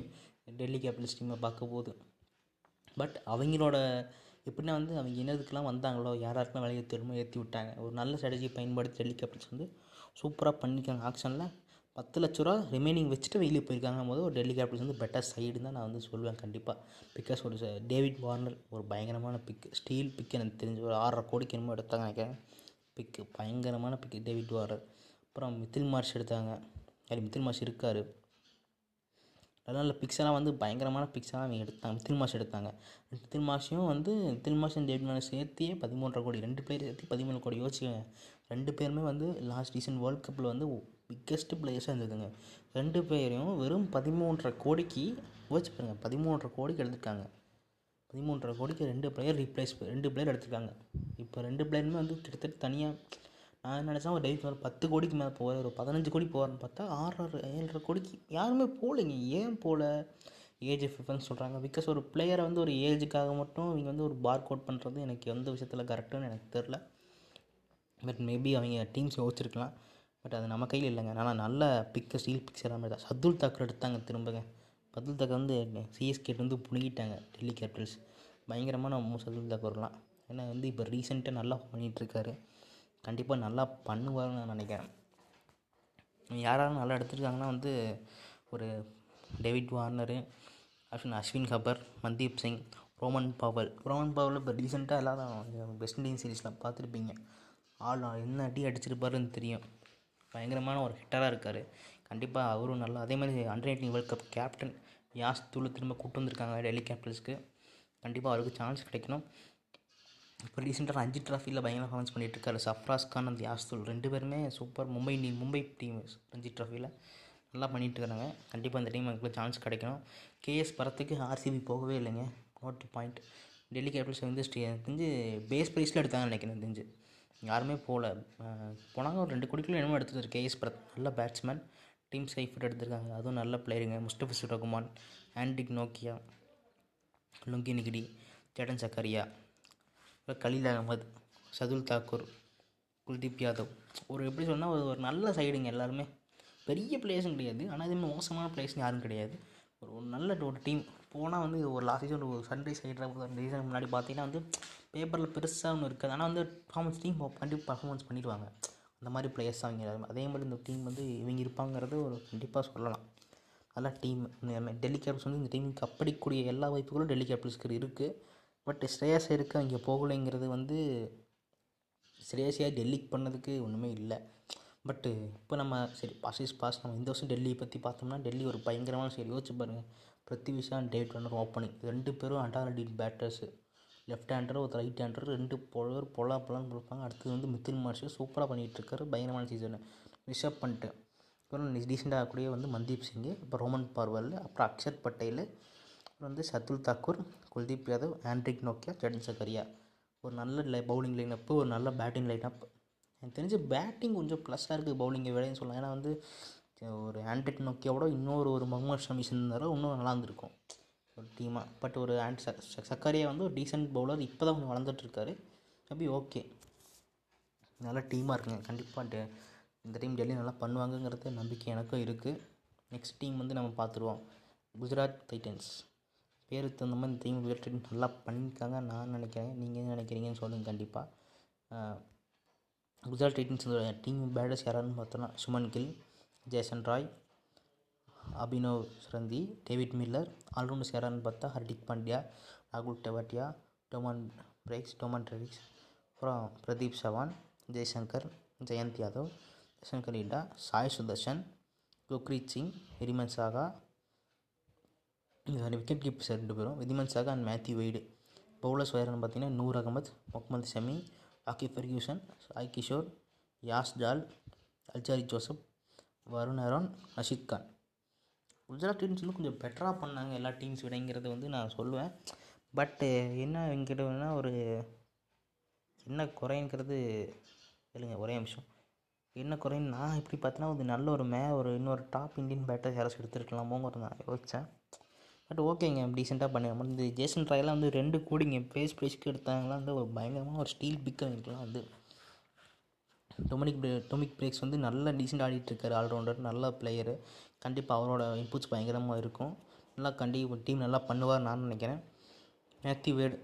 டெல்லி கேபிட்டல்ஸ் டீமை பார்க்க போகுது. பட் அவங்களோட எப்படின்னா வந்து அவங்க என்னதுக்கெல்லாம் வந்தாங்களோ யாராருக்கெல்லாம் வேலையை திரும்ப ஏற்றி விட்டாங்க. ஒரு நல்ல ஸ்ட்ராட்டஜி பயன்படுத்தி டெல்லி கேபிட்டல்ஸ் வந்து சூப்பராக பண்ணியிருக்காங்க ஆக்ஷனில். 10 லட்ச ரூபா ரிமைனிங் வச்சுட்டு வெளியே போயிருக்காங்க போது ஒரு டெல்லி கேபிட்டல்ஸ் வந்து பெட்டர் சைடு தான் நான் வந்து சொல்லுவேன் கண்டிப்பாக. பிகாஸ் ஒரு டேவிட் வார்னர் ஒரு பயங்கரமான பிக், ஸ்டீல் பிக் எனக்கு தெரிஞ்ச ஒரு 6.5 கோடிக்கு என்னமோ எடுத்தாங்க நினைக்கிறேன் பிக்கு, பயங்கரமான பிக்கு டேவிட் வார்னர். அப்புறம் மிதில் மார்ஷ் எடுத்தாங்க, அது மிதில் மார்ஷ் இருக்கார், அதனால் பிக்ஸெல்லாம் வந்து பயங்கரமான பிக்ஸெல்லாம் அவங்க எடுத்தாங்க. மிதில் மார்ஷ் எடுத்தாங்க, மிதில் மார்ஷும் டேவிட் வார்னர் சேர்த்தியே 13.5 கோடி 2 பேர் சேர்த்து 13 கோடி யோசிச்சு. 2 பேருமே வந்து லாஸ்ட் ரீசன்ட் வேர்ல்டு கப்பில் வந்து பிக்கஸ்ட் பிளேயர்ஸாக இருந்திருக்காங்க. 2 பேரையும் வெறும் 13.5 கோடிக்கு யோசிச்சு பாருங்கள், 13.5 கோடிக்கு எடுத்துருக்காங்க. 13.5 கோடிக்கு 2 பிளேயர் ரீப்ளேஸ் 2 பிளேயர் எடுத்துருக்காங்க. இப்போ 2 பிளேயருமே வந்து கிட்டத்தட்ட தனியாக நான் நினச்சா ஒரு டைரி ஒரு 10 கோடிக்கு மேலே போகிறேன், ஒரு 15 கோடி போகிறேன்னு பார்த்தா 6.5 கோடிக்கு யாருமே போகலைங்க. ஏன் போகல? ஏஜ் ஃபிஃப்னு சொல்கிறாங்க. பிகாஸ் ஒரு பிளேயரை வந்து ஒரு ஏஜுக்காக மட்டும் இவங்க வந்து ஒரு பார்க் அவுட் பண்ணுறது எனக்கு எந்த விஷயத்தில் கரெக்டுன்னு எனக்கு தெரில. பட் மேபி அவங்க டீம்ஸ் யோசிச்சிருக்கலாம், பட் அது நம்ம கையில் இல்லைங்க. ஆனால் நல்ல பிக்கு ஸ்டீல் பிக்சராக மாதிரி தான் சதுல் தாக்கர் எடுத்தாங்க திரும்பங்க. சதுல் தாக்கர் வந்து சிஎஸ்கேட்டு வந்து புழுங்கிட்டாங்க டெல்லி கேபிட்டல்ஸ். பயங்கரமான சதுல் தாக்கர்லாம் ஏன்னா வந்து இப்போ ரீசெண்டாக நல்லா பண்ணிகிட்ருக்காரு. கண்டிப்பாக நல்லா பண்ணுவார்னு நான் நினைக்கிறேன். யாராலும் நல்லா எடுத்துருக்காங்கன்னா வந்து ஒரு David Warner, Ashwin Hebbar, Mandeep Singh, Rovman Powell இப்போ ரீசெண்டாக எல்லாரும் வெஸ்ட் இண்டீஸ் சீரீஸ்லாம் பார்த்துருப்பீங்க. ஆள் என்ன அடி அடிச்சிருப்பாருன்னு தெரியும். பயங்கரமான ஒரு ஹிட்டராக இருக்கார். கண்டிப்பாக அவரும் நல்லா அதே மாதிரி under nineteen world cup captain Yash Dhull திரும்ப கூப்பிட்டு வந்திருக்காங்க டெல்லி கேபிட்டல்ஸ்க்கு. கண்டிப்பாக அவருக்கு சான்ஸ் கிடைக்கணும். இப்போ ரீசெண்டாக 2 ட்ராஃபியில் பயங்கரமாக பர்ஃபார்மன்ஸ் பண்ணிகிட்டு இருக்காரு. சஃப்ராஸ் கான் அந்த யாஸ் தூள் 2 பேருமே சூப்பர். மும்பை டீம் 2 ட்ராஃபியில் நல்லா பண்ணிகிட்டு இருக்காங்க. கண்டிப்பாக அந்த டீம் அவங்களுக்கு சான்ஸ் கிடைக்கணும். கேஎஸ் பரத்துக்கு ஆர்சிபி போகவே இல்லைங்க. Note point. டெல்லி கேபிட்டல்ஸ் வந்து தெரிஞ்சு பேஸ் ப்ரைஸில் எடுத்தாங்கன்னு நினைக்கிறேன். தெரிஞ்சு யாருமே போகல. போனாங்க ஒரு 2 கோடிக்குள்ளே என்னமோ எடுத்துருக்காரு. கேஎஸ் பரத் நல்ல பேட்ஸ்மேன். டீம் சைஃபர் எடுத்திருக்காங்க, அதுவும் நல்ல பிளேயருங்க. Mustafizur Rahman, antique Nokia, லுங்கினிகிடி, Jaden Zakariya, Khaleel Ahmed, Shardul Thakur, Kuldeep Yadav. ஒரு எப்படி சொன்னால் ஒரு நல்ல சைடுங்க. எல்லாருமே பெரிய பிளேயர்ஸும் கிடையாது, ஆனால் இதுமாதிரி மோசமான பிளேயர்ஸ்னு யாரும் கிடையாது. ஒரு நல்ல ஒரு டீம் போனால் வந்து ஒரு லாஸ்ட் சீசன் ஒரு சன்ரைஸ் ஆகிடுற ரீசன் முன்னாடி பார்த்தீங்கன்னா வந்து பேப்பரில் பெருசாக ஒன்று இருக்காது. ஆனால் வந்து பர்ஃபார்மன்ஸ் டீம் கண்டிப்பாக பர்ஃபார்மன்ஸ் பண்ணிடுவாங்க. அந்த மாதிரி பிளேயர்ஸ் தான் இவங்க. அதே மாதிரி இந்த டீம் வந்து இவங்க இருப்பாங்கிறது ஒரு கண்டிப்பாக சொல்லலாம். அதெல்லாம் டீம் டெல்லி கேபிட்டல்ஸ் வந்து இந்த டீமுக்கு அப்படிக்கூடிய எல்லா வாய்ப்புகளும் டெல்லி கேபிட்டல்ஸ்க்கு இருக்குது. பட் ஸ்ரேயஸ் இருக்குது, அவங்க போகலைங்கிறது வந்து ஸ்ரேயஸியாக டெல்லிக்கு பண்ணதுக்கு ஒன்றுமே இல்லை. பட் இப்போ நம்ம சரி பாஸ் இஸ் பாஸ். நம்ம இந்த வருஷம் டெல்லி பற்றி பார்த்தோம்னா டெல்லி ஒரு பயங்கரமான சரி யோசிச்சு பாருங்கள். பிருத்திவிஷா டேவிட் வார்னர் ஓப்பனிங் 2 பேரும் அண்டாரடிட் பேட்டர்ஸு. லெஃப்ட் ஹேண்டர் ஒரு ரைட் ஹேண்டர் 2 பேர் பொலாப்பலான்னு கொடுப்பாங்க. அடுத்தது வந்து மித்துன் மார்ஷல் சூப்பராக பண்ணிகிட்ருக்காரு. பயங்கரமான சீசனு ரிஷப் பண்ட்டு, அப்புறம் ரீசெண்டாக கூடிய வந்து மன்தீப் சிங்கு, இப்போ ரோமன் பார்வல், அப்புறம் அக்ஷர் பட்டேல், அப்புறம் வந்து சதுல் தாக்கூர், குல்தீப் யாதவ், ஆண்ட்ரிக் நோக்கியா, ஜடன் சக்கரியா. ஒரு நல்ல பவுலிங் லைன் அப்பு, ஒரு நல்ல பேட்டிங் லைன் அப். எனக்கு தெரிஞ்சு பேட்டிங் கொஞ்சம் ப்ளஸ்ஸாக இருக்குது பவுலிங்கை விடைன்னு சொல்லலாம். ஏன்னா வந்து ஒரு ஆண்ட்ரிக் நோக்கியாவோட இன்னொரு முகமது ஷமி இருந்தாலும் இன்னும் நல்லா இருந்திருக்கும் ஒரு டீமாக. பட் ஒரு சக்கரியா வந்து ஒரு டீசென்ட் பவுலர், இப்போ தான் கொஞ்சம் வளர்ந்துட்டுருக்காரு. அப்படி ஓகே, நல்லா டீமாக இருக்குங்க. கண்டிப்பாக இந்த டீம் டெல்லி நல்லா பண்ணுவாங்கங்கிறது நம்பிக்கை எனக்கும் இருக்குது. நெக்ஸ்ட் டீம் வந்து நம்ம பார்த்துருவோம், குஜராத் டைட்டன்ஸ். பேருக்கு தகுந்த மாதிரி இந்த டீம் குஜராத் டைட்டன்ஸ் நல்லா பண்ணியிருக்காங்க நான் நினைக்கிறேன். நீங்கள் என்ன நினைக்கிறீங்கன்னு சொல்லுங்கள். கண்டிப்பாக குஜராத் டைட்டன்ஸ் டீம் பேட்டர்ஸ் யாரான்னு பார்த்தோன்னா Shubman Gill, Jason Roy, Abhinav சுரந்தி, David Miller. Allrounders யாரான்னு பார்த்தா ஹர்திக் பாண்டியா, ராகுல் டெவாட்டியா, டோமன் ட்ரெவிக்ஸ், அப்புறம் பிரதீப் சவான், ஜெயந்த் யாதவ், ஜெய்சங்கர் ஈடா, சாய் சுதர்ஷன், குக்ரீத் சிங், ஹரிமன் சாகா. விக்கெட் கீப்பர்ஸ் 2 பேரும் Wriddhiman Saha and Matthew Wade. Bowlers யாரான்னு பார்த்தீங்கன்னா நூர் அகமது, முகமது ஷமி, ஆகிப் Ferguson, Sai Kishore, Yash Dayal, Alzarri Joseph, Varun Aaron, Rashid Khan. Gujarat teams வந்து கொஞ்சம் பெட்டராக பண்ணாங்க எல்லா டீம்ஸ் விடைங்கிறது வந்து நான் சொல்லுவேன். பட்டு என்ன எங்கிட்டனா ஒரு என்ன குறைங்கிறது இல்லைங்க. ஒரே நிமிஷம் என்ன குறைன்னு நான் எப்படி பார்த்தேன்னா ஒரு நல்ல ஒரு இன்னொரு டாப் இந்தியன் பேட்டர்ஸ் யாராச்சும் எடுத்துருக்கலாமோங்கிறது நான் யோசித்தேன். பட் ஓகேங்க, டீசெண்டாக பண்ணிக்கலாம். இந்த ஜேசன் ராயெல்லாம் வந்து 2 கோடிங்க பேஸ் ப்ரைஸ்க்கு எடுத்தாங்களாம். வந்து ஒரு பயங்கரமான ஒரு ஸ்டீல் பிக்காக இருக்கலாம். வந்து டொமிக் பிரேக்ஸ் வந்து நல்லா டீசெண்ட் ஆடிட்டுருக்காரு. ஆல்ரவுண்டர் நல்ல பிளேயரு. கண்டிப்பாக அவரோட இன்புட்ஸ் பயங்கரமாக இருக்கும். நல்லா கண்டிப்பாக டீம் நல்லா பண்ணுவார் நான் நினைக்கிறேன். மேத்யூ வெய்டு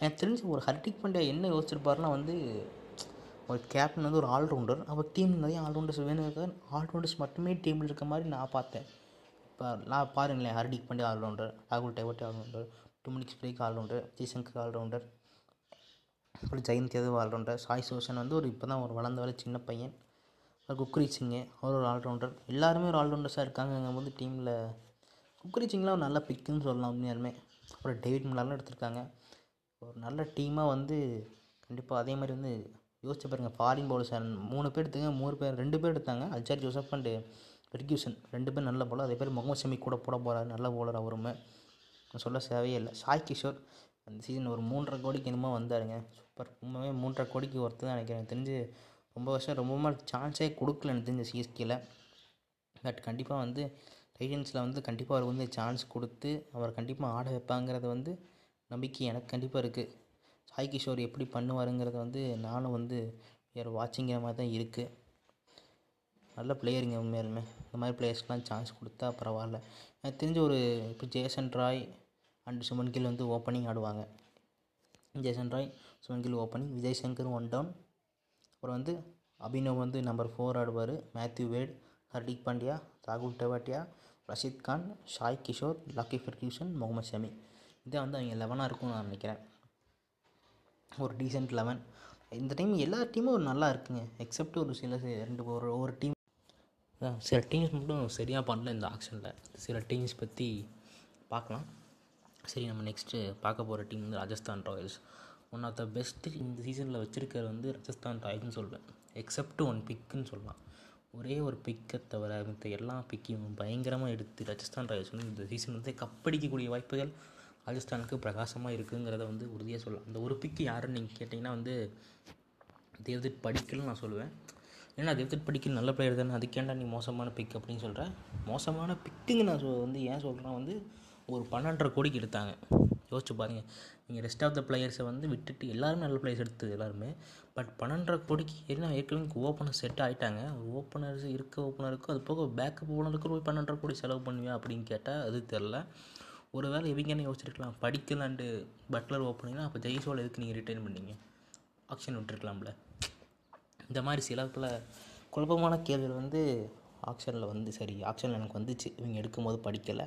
எனக்கு தெரிஞ்சு ஒரு ஹர்திக் பாண்டியா என்ன யோசிச்சிருப்பாருன்னா வந்து ஒரு கேப்டன் வந்து ஒரு ஆல்ரவுண்டர். அப்போ டீம் நிறைய ஆல்ரவுண்டர்ஸ் வேணுங்கிறதுக்காக ஆல்ரவுண்டர்ஸ் மட்டுமே டீமில் இருக்க மாதிரி நான் பார்த்தேன். இப்போ நான் பாருங்களேன், ஹர்திக் பாண்டியா ஆல்ரவுண்டர், ராகுல் Tewatia allrounder, Dominic Drakes allrounder, Jaishankar allrounder, அப்புறம் ஜெயந்த் யாதவ் ஆல்ரவுண்டர், சாய் சோஷன் வந்து ஒரு இப்போ தான் ஒரு வளர்ந்த வர சின்ன பையன், குக்ரீத் சிங்கு அவர் ஒரு ஆல்ரவுண்டர். எல்லாருமே ஒரு ஆல்ரவுண்டர்ஸாக இருக்காங்க எங்கள் வந்து டீமில். குக்ரீத் சிங்லாம் ஒரு நல்ல பிக்குன்னு சொல்லலாம் உண்மையாலுமே. அப்புறம் டேவிட் மில்லர்லாம் எடுத்திருக்காங்க. ஒரு நல்ல டீமாக வந்து கண்டிப்பாக அதே மாதிரி வந்து யோசிச்சு பாருங்கள். ஃபாரின் பவுலர்ஸ் 3 பேர் எடுத்துங்க, 3 பேர் 2 பேர் எடுத்தாங்க. அல்ஜாரி ஜோசப் அண்டு பெர்கியூசன் 2 பேர் நல்ல பவுலர். அதே மாதிரி முகமது ஷமி கூட போட போகிறாரு, நல்ல பவுலர் அவருமே சொல்ல தேவையே இல்லை. சாய் கிஷோர் அந்த சீசன் ஒரு 3.5 கோடிக்கு என்னமோ வந்தாருங்க. சூப்பர். உண்மையே 3.5 கோடிக்கு ஒருத்தர் தான் நினைக்கிறேன். தெரிஞ்சு ரொம்ப வருஷம் ரொம்பவுமே சான்ஸே கொடுக்கல எனக்கு தெரிஞ்ச சிஎஸ்கேயில். பட் கண்டிப்பாக வந்து டைட்டன்ஸில் வந்து கண்டிப்பாக அவருக்கு வந்து சான்ஸ் கொடுத்து அவர் கண்டிப்பாக ஆட வைப்பாங்கிறது வந்து நம்பிக்கை எனக்கு கண்டிப்பாக இருக்குது. சாய் கிஷோர் எப்படி பண்ணுவாருங்கிறது வந்து நானும் வந்து யார் வாட்சிங்கிற மாதிரி தான் இருக்குது. நல்ல பிளேயருங்க உண்மையாலுமே. இந்த மாதிரி பிளேயர்ஸ்லாம் சான்ஸ் கொடுத்தா பரவாயில்ல. எனக்கு தெரிஞ்ச ஒரு இப்போ Jason Roy and Shubman Gill வந்து ஓப்பனிங் ஆடுவாங்க. Jason Roy Shubman Gill opening, Vijay Shankar one down, அப்புறம் வந்து அபினவ் வந்து நம்பர் 4 ஆடுவார், மேத்யூ வேட், ஹர்திக் பாண்டியா, ராகுல் டெவாட்டியா, ரஷித் கான், ஷாய் கிஷோர், லாக்கி ஃபெர்கியூசன், முகமது ஷமி. இதான் வந்து அவங்க 11 இருக்கும்னு நான் நினைக்கிறேன். ஒரு டீசென்ட் 11. இந்த டைம் எல்லா டீமும் ஒரு நல்லா இருக்குங்க. எக்ஸப்ட் ஒரு சில ஒரு டீம் சில டீம்ஸ் மட்டும் சரியாக பண்ணல இந்த ஆக்ஷனில். சில டீம்ஸ் பற்றி பார்க்கலாம். சரி, நம்ம நெக்ஸ்ட்டு பார்க்க போகிற டீம் வந்து Rajasthan Royals. One of the best இந்த சீசனில் வச்சுருக்கிறது வந்து ராஜஸ்தான் ராயல்ஸ்னு சொல்வேன். எக்ஸப்ட் ஒன் பிக்குன்னு சொல்லலாம். ஒரே ஒரு பிக்கை தவிர மற்ற எல்லா பிக்கையும் பயங்கரமாக எடுத்து ராஜஸ்தான் ராயல்ஸ் வந்து இந்த சீசன் வந்து கப்படிக்கக்கூடிய வாய்ப்புகள் ராஜஸ்தானுக்கு பிரகாசமாக இருக்குங்கிறத வந்து உறுதியாக சொல்லலாம். அந்த ஒரு பிக்கு யாருன்னு நீங்கள் கேட்டிங்கன்னா வந்து தேவ்தூத் படிக்கல்னு நான் சொல்லுவேன். ஏன்னா தேவ்தூத் படிக்கல் நல்ல பிளேயர் தானே, அதுக்கேண்டா நீ மோசமான பிக் அப்படின்னு சொல்கிறேன். மோசமான பிக்குங்க நான் வந்து ஏன் சொல்கிறேன் வந்து ஒரு 12.5 கோடிக்கு எடுத்தாங்க. யோசிச்சு பாருங்கள், நீங்கள் ரெஸ்ட் ஆஃப் த பிளேயர்ஸை வந்து விட்டுட்டு எல்லோரும் நல்ல பிளேயர்ஸ் எடுத்தது எல்லாருமே. பட் 12.5 கோடிக்கு ஏன்னா ஏற்கனவே ஓப்பனர் செட் ஆகிட்டாங்க. ஒரு ஓப்பனர்ஸ் இருக்க ஓப்பனருக்கும் அது போக பேக்கப் ஓப்பனருக்கும் போய் 12.5 கோடி செலவு பண்ணுவேன் அப்படின்னு கேட்டால் அது தெரில. ஒரு வேளை இவங்க என்ன யோசிச்சிருக்கலாம், படிக்கல் அண்டு பட்லர் ஓப்பனிங்னா அப்போ ஜெய்சோல் எதுக்கு நீங்கள் ரிட்டைன் பண்ணிங்க, ஆக்ஷன் விட்டுருக்கலாம்ல. இந்த மாதிரி சில பல குழப்பமான கேள்விகள் வந்து ஆக்ஷனில் வந்து சரி ஆக்ஷனில் எனக்கு வந்துச்சு இவங்க எடுக்கும்போது படிக்கலை.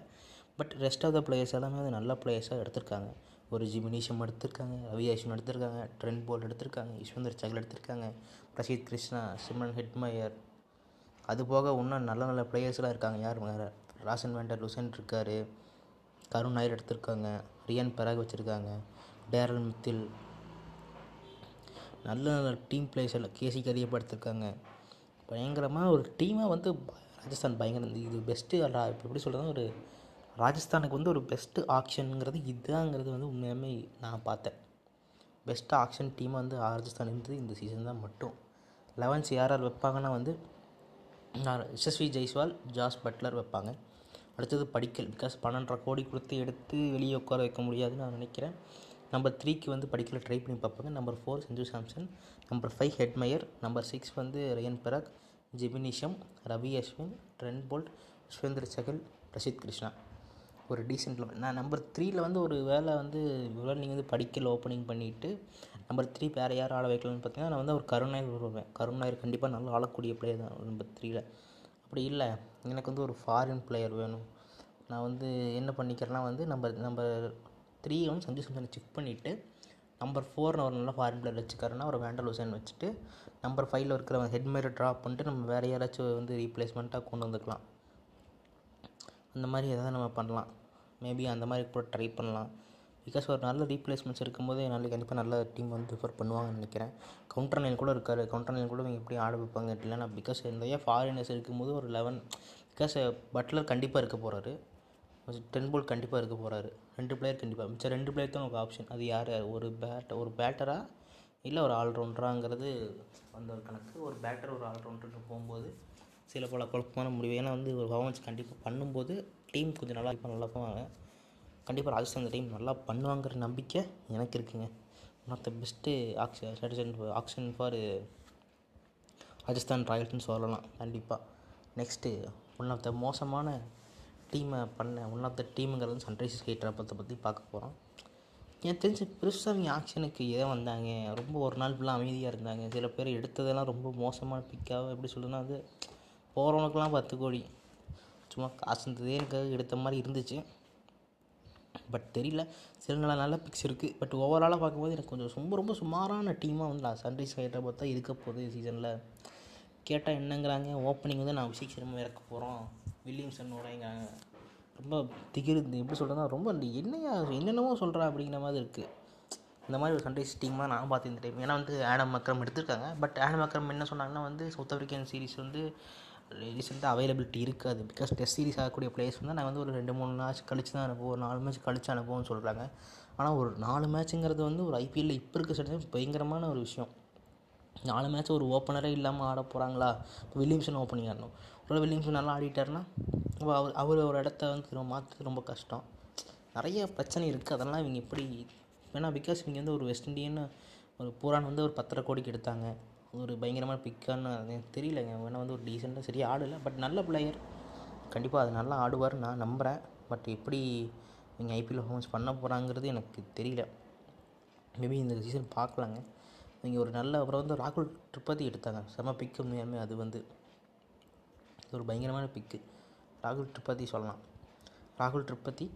But rest of the players எல்லாமே வந்து நல்ல பிளேயர்ஸாக எடுத்திருக்காங்க. ஒரு ஜிமினிஷம் எடுத்திருக்காங்க, ரவி ஐஷன் எடுத்திருக்காங்க, ட்ரெண்ட் போல் எடுத்திருக்காங்க, யஷ்வந்தர் சகல் எடுத்திருக்காங்க, பிரசீத் கிருஷ்ணா, சிம்ரன் ஹெட்மயர், அதுபோக இன்னும் நல்ல நல்ல பிளேயர்ஸ்லாம் இருக்காங்க. யார் வேறு, ராசன் வேண்டர் லுசன் இருக்கார், கருண் நாயர் எடுத்திருக்காங்க, ரியான் பெராக் வச்சுருக்காங்க, டேரல் மித்தில், நல்ல நல்ல டீம் பிளேயர்ஸ் எல்லாம் கேசி கரியப்பா எடுத்திருக்காங்க. பயங்கரமாக ஒரு டீமாக வந்து ராஜஸ்தான் பயங்கரம். இது பெஸ்ட்டு எப்படி சொல்கிறதுனா ஒரு ராஜஸ்தானுக்கு வந்து ஒரு பெஸ்ட்டு ஆக்ஷனுங்கிறது இதுதாங்கிறது வந்து உண்மையாகவே நான் பார்த்தேன். பெஸ்ட்டு ஆக்ஷன் டீமாக வந்து ராஜஸ்தான் இருந்தது இந்த சீசன் தான் மட்டும். 11th யாரார் வைப்பாங்கன்னா வந்து யசஸ்வி ஜெய்ஸ்வால், ஜாஸ் பட்லர் வைப்பாங்க. அடுத்தது படிக்கல், பிகாஸ் 12.5 கோடி கொடுத்து எடுத்து வெளியே உட்கார வைக்க முடியாதுன்னு நான் நினைக்கிறேன். நம்பர் 3க்கு வந்து படிக்கலை ட்ரை பண்ணி பார்ப்பாங்க. Number 4 Sanju Samson, number 5 Hetmyer, number 6 வந்து Riyan Parag, Jimmy Neesham, Ravi Ashwin, Trent Boult, Yuzvendra Chahal, Prasidh Krishna. ஒரு டீசென்ட் நான் நம்பர் 3ல் வந்து ஒரு வேலை வந்து இவ்வளோ நீங்கள் வந்து படிக்கல் ஓப்பனிங் பண்ணிவிட்டு நம்பர் 3 வேறு யார் ஆட வைக்கலாம்னு பார்த்தீங்கன்னா நான் வந்து ஒரு கருண் நாயர் வருவேன். கருண் நாயர் கண்டிப்பாக நல்லா ஆளக்கூடிய பிளேயர் தான் நம்பர் 3ல். அப்படி இல்லை எனக்கு வந்து ஒரு ஃபாரின் பிளேயர் வேணும். நான் வந்து என்ன பண்ணிக்கிறேன்னா வந்து நம்பர் 3 வந்து சஞ்சு சாம்சனை செக் பண்ணிவிட்டு நம்பர் 4 ஒரு நல்ல ஃபாரின் பிளேயர் வச்சுக்காருன்னா ஒரு வேண்டர் லூசன் வச்சுட்டு நம்பர் 5ல் இருக்கிற ஹெட்மேரை ட்ராப் பண்ணிட்டு நம்ம வேறு யாராச்சும் வந்து ரீப்ளேஸ்மெண்ட்டாக கொண்டு வந்துக்கலாம். அந்த மாதிரி எதாவது நம்ம பண்ணலாம். மேபி அந்த மாதிரி கூட ட்ரை பண்ணலாம். பிகாஸ் ஒரு நல்ல ரீப்ளேஸ்மெண்ட்ஸ் இருக்கும்போது நாளைக்கு கண்டிப்பாக நல்ல டீம் வந்து ப்ரிஃபர் பண்ணுவாங்கன்னு நினைக்கிறேன். கவுண்டர் லைன் கூட இருக்கார், கவுண்டர் லைன் கூட இவங்க எப்படி ஆட வைப்பாங்க இல்லைன்னா. பிகாஸ் நிறைய ஃபாரினர்ஸ் இருக்கும்போது ஒரு 11 பிகாஸ் பட்லர் கண்டிப்பாக இருக்க போகிறாரு, ட்ரெண்ட் போல்ட் கண்டிப்பாக இருக்க போகிறாரு, 2 பிளேயர் கண்டிப்பாக மிச்சம் 2 பிளேயர் தான் உங்களுக்கு ஆப்ஷன். அது யார், ஒரு பேட்டரா இல்லை ஒரு ஆல்ரவுண்டராங்கிறது அந்த ஒரு கணக்கு. ஒரு பேட்டர் ஒரு ஆல்ரவுண்டர்னு போகும்போது சில பல குழப்பமான முடிவு. ஏன்னா வந்து ஒரு பர்ஃபார்மன்ஸ் கண்டிப்பாக பண்ணும்போது டீம் கொஞ்சம் நல்லா பண்ணுவாங்க. கண்டிப்பாக ராஜஸ்தான் இந்த டீம் நல்லா பண்ணுவாங்கிற நம்பிக்கை எனக்கு இருக்குங்க. One of the best auction for Rajasthan ராயல்ஸ்னு சொல்லலாம் கண்டிப்பாக. நெக்ஸ்ட்டு ஒன் ஆஃப் த மோசமான டீமை பண்ண ஒன் ஆஃப் த டீமுங்கிறது சன்ரைசர்ஸ் ஹைதராபாத்தை பற்றி பார்க்க போகிறோம். எனக்கு தெரிஞ்சு பெருசாக அவங்க ஆக்ஷனுக்கு ஏன் வந்தாங்க, ரொம்ப ஒரு நாள் ஃபுல்லாக அமைதியாக இருந்தாங்க. சில பேர் எடுத்ததெல்லாம் ரொம்ப மோசமான பிக்காக எப்படி சொல்லுன்னா வந்து போகிறவனுக்கெலாம் 10 கோடி சும்மா காசுன்றதே எனக்கு எடுத்த மாதிரி இருந்துச்சு. பட் தெரியல, சில நல்ல நல்ல பிக்ஸ் இருக்குது. பட் ஓவராலாக பார்க்கும்போது எனக்கு கொஞ்சம் ரொம்ப சுமாரான டீமாக வந்து நான் சன்ரைஸ் ஹைதராபாத் தான் இருக்க போகுது சீசனில். கேட்டால் என்னங்கிறாங்க, ஓப்பனிங் வந்து நான் அபிஷேக் சர்மா இறக்க போகிறோம், வில்லியம்சனோடங்கிறாங்க. ரொம்ப திகிர் எப்படி சொல்கிறேன்னா ரொம்ப என்னென்னமோ சொல்கிறேன் அப்படிங்கிற மாதிரி இருக்குது. இந்த மாதிரி ஒரு சன்ரைஸ் டீம் தான் நான் பார்த்து இந்த டைம். ஏன்னா வந்து ஆடம் அக்ரம் எடுத்திருக்காங்க. பட் ஆடம் அக்ரம் என்ன சொன்னாங்கன்னா வந்து சவுத் ஆஃப்ரிக்கன் சீரிஸ் வந்து ரீசெண்டாக அவைலபிலிட்டி இருக்காது. பிகாஸ் டெஸ்ட் சீரிஸ் ஆகக்கூடிய பிளேயர்ஸ் வந்து நாங்கள் வந்து ஒரு 2-3 மேட்ச் கழிச்சு தான் அனுப்புவோம், ஒரு 4 மேட்ச் கழிச்சு அனுப்புவோம்னு சொல்கிறாங்க. ஆனால் ஒரு 4 மேட்சுங்கிறது வந்து ஒரு ஐபிஎல்லில் இப்போ இருக்க சட்ட பயங்கரமான ஒரு விஷயம். நாலு மேட்ச் ஒரு ஓப்பனரே இல்லாமல் ஆட போகிறாங்களா? இப்போ வில்லியம்சன் ஓப்பனிங் ஆடணும். ஒரு வில்லியம்சன் நல்லா ஆடிட்டாருன்னா அவர் ஒரு இடத்த வந்து மாற்றுறது ரொம்ப கஷ்டம். நிறைய பிரச்சனை இருக்குது. அதெல்லாம் இவங்க எப்படி ஏன்னா பிகாஸ் இவங்க வந்து ஒரு வெஸ்ட் இண்டியன்னு ஒரு பூரான் வந்து ஒரு 10.5 கோடிக்கு எடுத்தாங்க. ஒரு பயங்கரமான பிக்கான்னு எனக்கு தெரியலங்க. ஏன்னா வந்து ஒரு டீசெண்டாக சரியாக ஆடலை, பட் நல்ல பிளேயர், கண்டிப்பாக அது நல்லா ஆடுவார் நான் நம்புகிறேன். பட் எப்படி இவங்க ஐபிஎல் பர்ஃபார்மன்ஸ் பண்ண போகிறாங்கிறது எனக்கு தெரியல. மேபி இந்த சீசன் பார்க்கலாங்க. இங்கே ஒரு நல்ல அப்புறம் வந்து ராகுல் திரிபாதி எடுத்தாங்க. செம பிக்கு உண்மையாலுமே. அது வந்து ஒரு பயங்கரமான பிக்கு ராகுல் திரிபாதி சொல்லலாம். ராகுல் Tripathi,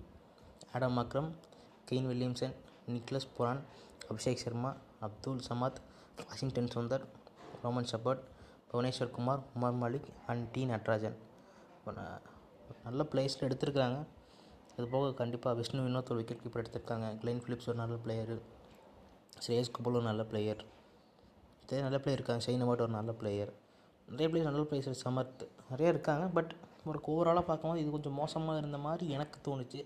Aiden Markram, Kane Williamson, Nicholas Pooran, Abhishek Sharma, Abdul Samad, Washington Sundar, Romario Shepherd, Bhuvneshwar Kumar, Umran Malik and T Natarajan. நல்ல பிளேயர்ஸில் எடுத்திருக்காங்க. அதுபோக கண்டிப்பாக விஷ்ணு வினோத் ஒரு விக்கெட் கீப்பர் எடுத்திருக்காங்க. கிளென் ஃபிலிப்ஸ் ஒரு நல்ல பிளேயரு. ஸ்ரேயஸ் கபூல் ஒரு நல்ல பிளேயர். இதே நல்ல பிளேயர் இருக்காங்க. ஷைன் அவார்ட் ஒரு நல்ல பிளேயர். நிறைய பிளேயர் நல்ல பிளேயர் சமர்த் நிறையா இருக்காங்க. பட் ஒரு ஓவராலாக பார்க்கும்போது இது கொஞ்சம் மோசமாக இருந்த மாதிரி எனக்கு தோணுச்சு.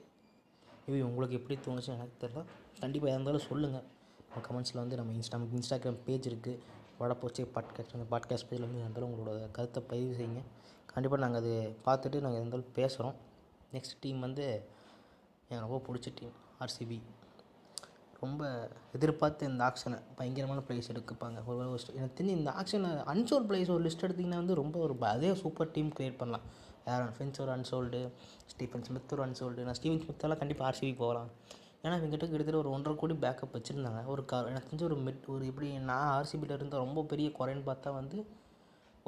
இது உங்களுக்கு எப்படி தோணுச்சு எனக்கு தெரியல. கண்டிப்பாக எதாக இருந்தாலும் சொல்லுங்கள் உங்கள் கமெண்ட்ஸில். வந்து நம்ம இன்ஸ்டாகிராம் பேஜ் இருக்குது, வடப்போச்சே பாட்காஸ்ட். அந்த பாட்காஸ்ட் பேஜில் வந்து இருந்தாலும் உங்களோட கருத்தை பதிவு செய்யுங்க. கண்டிப்பாக நாங்கள் அது பார்த்துட்டு நாங்கள் இருந்தாலும் பேசுகிறோம். நெக்ஸ்ட் டீம் வந்து எனக்கு ரொம்ப பிடிச்ச டீம் ஆர்சிபி. ரொம்ப எதிர்பார்த்து இந்த ஆக்ஷனை பயங்கரமான பிளேஸ் எடுப்பாங்க. எனக்கு தெரிஞ்சு இந்த ஆக்ஷனை அன்சோல்டு பிளேஸ் ஒரு லிஸ்ட் எடுத்திங்கன்னா வந்து ரொம்ப ஒரு அதே சூப்பர் டீம் க்ரியேட் பண்ணலாம். யாரும் ஃபின்ஸ் ஒரு அன்சோல்டு, ஸ்டீஃபன் ஸ்மித் ஒரு அன்சோல்டு. நான் ஸ்டீஃபன் ஸ்மித்தெல்லாம் கண்டிப்பாக ஆர்சிபி போகலாம். ஏன்னா இவங்ககிட்ட கிட்டத்தட்ட ஒரு 1.5 கோடி பேக்கப் வச்சுருந்தாங்க. எனக்கு தெரிஞ்ச ஒரு எப்படி நான் ஆர்சிபியில் இருந்த ரொம்ப பெரிய குறைன்னு பார்த்தா வந்து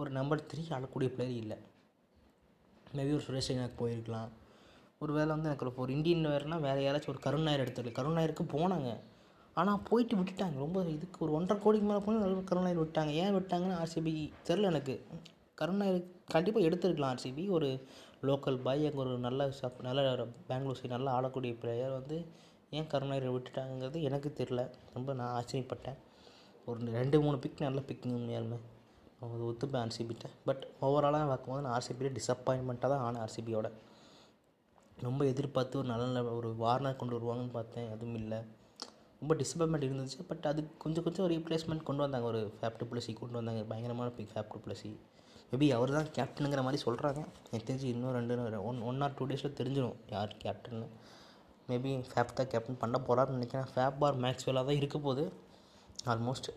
ஒரு நம்பர் 3 ஆடக்கூடிய பிளேயர் இல்லை. மேபி ஒரு சுரேஷ் ரெய்னாக்கு போயிருக்கலாம். ஒரு வேளை வந்து எனக்கு இப்போ ஒரு இந்தியன் வேறுனா வேறு யாராச்சும் ஒரு கருண் நாயர் எடுத்துருக்கலாம். கருண் நாயருக்கு போனாங்க, ஆனால் போயிட்டு விட்டுட்டாங்க. ரொம்ப இதுக்கு ஒரு 1.5 கோடிக்கு மேலே போனால் கருண் நாயர் விட்டாங்க. ஏன் விட்டாங்கன்னு ஆர்சிபி தெரில எனக்கு. கருண் நாயர் கண்டிப்பாக எடுத்துருக்கலாம். ஆர்சிபி ஒரு லோக்கல் பாய், அங்கே ஒரு நல்ல பெங்களூர் சைடு நல்லா ஆடக்கூடிய பிளேயர் வந்து ஏன் கருண் நாயரை விட்டுட்டாங்கிறது எனக்கு தெரில. ரொம்ப நான் ஆச்சரியப்பட்டேன். ஒரு 2-3 பிக் நல்ல பிக்குங்க உண்மையாலுமே. அவங்க ஒத்துப்பேன் ஆர்சிபிட்ட. பட் ஓவராலாக பார்க்கும்போது நான் ஆர்சிபியில் டிஸப்பாயின்மெண்ட்டாக தான் ஆனேன். ஆர்சிபியோட ரொம்ப எதிர்பார்த்து ஒரு நல்ல ஒரு வார்னர் கொண்டு வருவாங்கன்னு பார்த்தேன், அதுவும் இல்லை. ரொம்ப டிஸப்பாயின்மெண்ட் இருந்துச்சு. பட் அது கொஞ்சம் ரீப்ளேஸ்மெண்ட் கொண்டு வந்தாங்க. ஒரு ஃபேப் டு பிளஸி கொண்டு வந்தாங்க, பயங்கரமான big Faf du Plessis. Maybe அவர் தான் கேப்டனுங்கிற மாதிரி சொல்கிறாங்க. எனக்கு தெரிஞ்சு இன்னும் 1 or 2 டேஸில் தெரிஞ்சிடும் யார் கேப்டன்னு. மேபி ஃபேப் தான் கேப்டன் பண்ண போகிறாருன்னு நினைக்கிறேன். ஃபேப் ஆர் மேக்ஸ்வெல்லாக தான் இருக்க போகுது ஆல்மோஸ்ட்.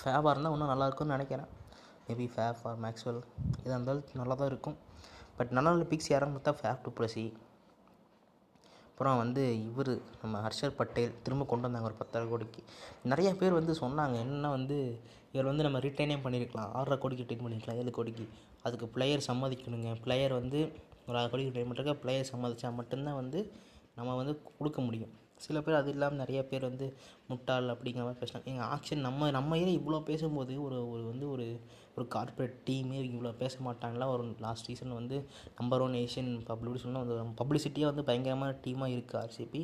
ஃபேபாக இருந்தால் இன்னும் நல்லாயிருக்கும்னு நினைக்கிறேன். மேபி ஃபேப் ஆர் மேக்ஸ்வெல் இதாக இருந்தாலும் நல்லா தான் இருக்கும். பட் நல்ல நல்ல பிக்ஸ் யாரான்னு பார்த்தா ஃபேப் டு பிளஸி, அப்புறம் வந்து இவர் நம்ம ஹர்ஷர் பட்டேல் திரும்ப கொண்டு வந்தாங்க ஒரு 10.5 கோடிக்கு. நிறைய பேர் வந்து சொன்னாங்க என்னென்னா வந்து இவர் வந்து நம்ம ரிட்டைனே பண்ணியிருக்கலாம், 6.5 கோடிக்கு ரிட்டைன் பண்ணியிருக்கலாம், 7 கோடிக்கு. அதுக்கு பிளேயர் சம்மதிக்கணுங்க. பிளேயர் வந்து ஒரு 6 கோடிக்கு ரிட்டைன் பண்ணுறக்க பிளேயர் சம்மதிச்சா மட்டும்தான் வந்து நம்ம வந்து கொடுக்க முடியும். சில பேர் அது இல்லாமல் நிறைய பேர் வந்து முட்டாள் அப்படிங்கிற மாதிரி பேசினாங்க. எங்கள் ஆக்ஷன் நம்ம ஏன் இவ்வளோ பேசும்போது ஒரு கார்ப்பரேட் டீமே இவ்வளோ பேச மாட்டாங்களா? ஒரு லாஸ்ட் சீசன் வந்து நம்பர் 1 ஏஷியன் பப்ளிக் சொன்னால் வந்து பப்ளிசிட்டியாக வந்து பயங்கரமான டீமாக இருக்குது ஆர்சிபி.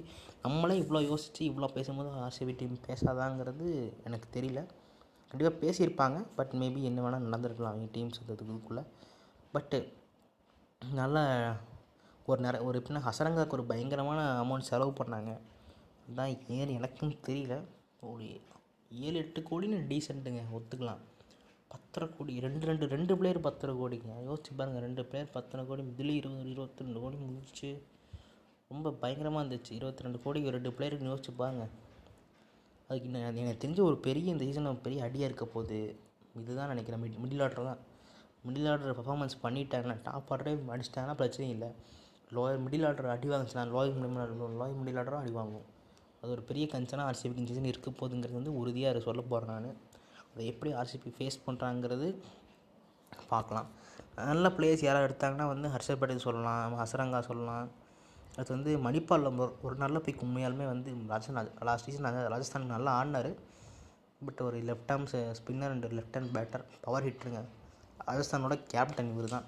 நம்மளே இவ்வளோ யோசித்து இவ்வளோ பேசும்போது ஆர்சிபி டீம் பேசாதாங்கிறது எனக்கு தெரியல. கண்டிப்பாக பேசியிருப்பாங்க. பட் மேபி என்ன வேணால் நடந்திருக்கலாம் அவங்க டீம்ஸ் அதுக்குள்ளே. பட்டு நல்லா ஒரு எப்படின்னா ஹசரங்காக்கு ஒரு பயங்கரமான அமௌண்ட் செலவு பண்ணாங்க. அதுதான் ஏன் எனக்கும் தெரியல. ஒரு 7-8 கோடின்னு டீசெண்ட்டுங்க, ஒத்துக்கலாம். 10.5 கோடி, ரெண்டு பிளேயர் 10.5 கோடிங்க. யோசிச்சு பாருங்கள், 2 பிளேயர் 10.5 கோடி. இதுலேயும் 22 கோடி முடிச்சு ரொம்ப பயங்கரமாக இருந்துச்சு. 22 கோடிக்கு 2 பிளேயருக்கு யோசிச்சு பாருங்கள். அதுக்கு இன்னும் எனக்கு தெரிஞ்ச ஒரு பெரிய இந்த சீசன் பெரிய அடியாக இருக்க போகுது. இதுதான் நினைக்கிறேன். மிடில் ஆர்டர் தான். மிடில் ஆர்டர் பர்ஃபார்மன்ஸ் பண்ணிட்டாங்கன்னா, டாப் ஆர்டரே அடிச்சிட்டாங்கன்னா பிரச்சனையும் இல்லை. லோயர் மிடில் ஆர்டர் அடி வாங்கிச்சுனா லோயர் மிடில் ஆர்டரும் அடி வாங்குவோம். அது ஒரு பெரிய கன்சர்னாக ஆர்சிபி சீசன் இருக்க போகுதுங்கிறது வந்து உறுதியாக அதை சொல்ல போகிறேன் நான். அதை எப்படி ஆர்சிபி ஃபேஸ் பண்ணுறாங்கிறது பார்க்கலாம். நல்ல பிளேயர்ஸ் யாராவது எடுத்தாங்கன்னா வந்து ஹர்ஷர் பட்டேல் சொல்லலாம், ஹசரங்கா சொல்லலாம். அடுத்து வந்து மணிப்பால் ஒரு நல்ல பிக் உண்மையாலுமே. வந்து லாஸ்ட் சீசன் ராஜஸ்தானுக்கு நல்லா ஆடினார். பட் ஒரு left arm spinner and left hand batter, power ஹிட்டருங்க. ராஜஸ்தானோட கேப்டன் இவர் தான்.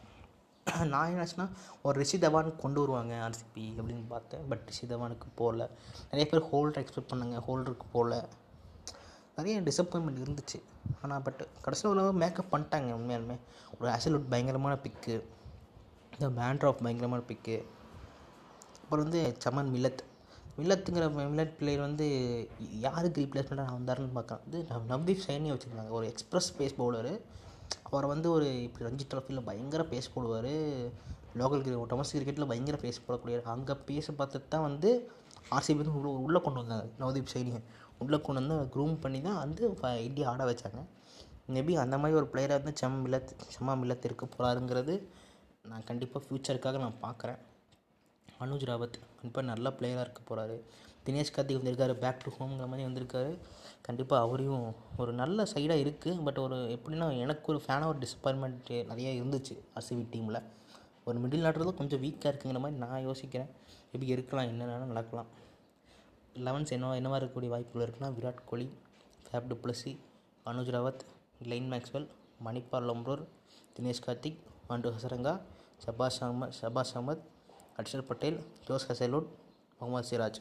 நான் என்னாச்சுன்னா ஒரு ரிஷி தவான் கொண்டு வருவாங்க ஆர்சிபி அப்படின்னு பார்த்தேன். பட் ரிஷி தவானுக்கு போகல. நிறைய பேர் ஹோல்டர் எக்ஸ்பெக்ட் பண்ணாங்க, ஹோல்டருக்கு போகல. நிறைய டிசப்பாயின்மெண்ட் இருந்துச்சு. ஆனால் பட் கடைசியில் ஒரு மேக்கப் பண்ணிட்டாங்க உண்மையாலுமே. ஒரு அசலூட் பயங்கரமான பிக்கு, இந்த பேண்ட்ராஃப் பயங்கரமான பிக்கு, அப்புறம் வந்து சமன் மில்லத். மில்லத் பிளேயர் வந்து யாருக்கு ரீப்ளேஸ்மெண்ட்டாக நான் வந்தாருன்னு பார்க்குறேன். வந்து நவ்தீப் சைனியை வச்சுருந்தாங்க, ஒரு எக்ஸ்பிரஸ் பேஸ் பவுலரு. அவரை வந்து ஒரு இப்படி ரஞ்சி ட்ராஃபியில் பயங்கர பேஸ் போடுவார், லோக்கல் கிரிக்கெட் டொமஸ்டிக் கிரிக்கெட்டில் பயங்கர பேஸ் போடக்கூடியவர். அங்கே பேச பார்த்துட்டு தான் வந்து ஆர்சிபி வந்து உள்ளே கொண்டு வந்தாங்க, நவ்தீப் சைனியை உள்ளே கொண்டு வந்து க்ரூம் பண்ணி தான் வந்து இந்தியா ஆட வச்சாங்க. மேபி அந்த மாதிரி ஒரு பிளேயராக வந்து செம்மா மில்லத் இருக்க போகிறாருங்கிறது நான் கண்டிப்பாக ஃப்யூச்சருக்காக நான் பார்க்குறேன். அனுஜ் ராவத் கண்டிப்பாக நல்ல பிளேயராக இருக்க போகிறாரு. தினேஷ் கார்த்திக் வந்திருக்காரு, பேக் டு ஹோம்ங்கிற மாதிரி வந்திருக்காரு. கண்டிப்பாக அவரையும் ஒரு நல்ல சைடாக இருக்குது. பட் ஒரு எப்படின்னா எனக்கு ஒரு ஃபேனாக ஒரு டிசப்பாயின்மெண்ட் நிறையா இருந்துச்சு. ஆர்சிபி டீமில் ஒரு மிடில் ஆர்டரில் கொஞ்சம் வீக்காக இருக்குங்கிற மாதிரி நான் யோசிக்கிறேன். எப்படி இருக்கலாம், என்னென்ன நடக்கலாம். 11th என்னவா இருக்கக்கூடிய வாய்ப்புகள் இருக்குன்னா Virat Kohli, Faf du Plessis, Anuj Rawat, Glenn Maxwell, Mahipal Lomror, Dinesh Karthik, Wanindu Hasaranga, Shahbaz Ahmed, Axar Patel, Josh Hazlewood, Mohammed Siraj.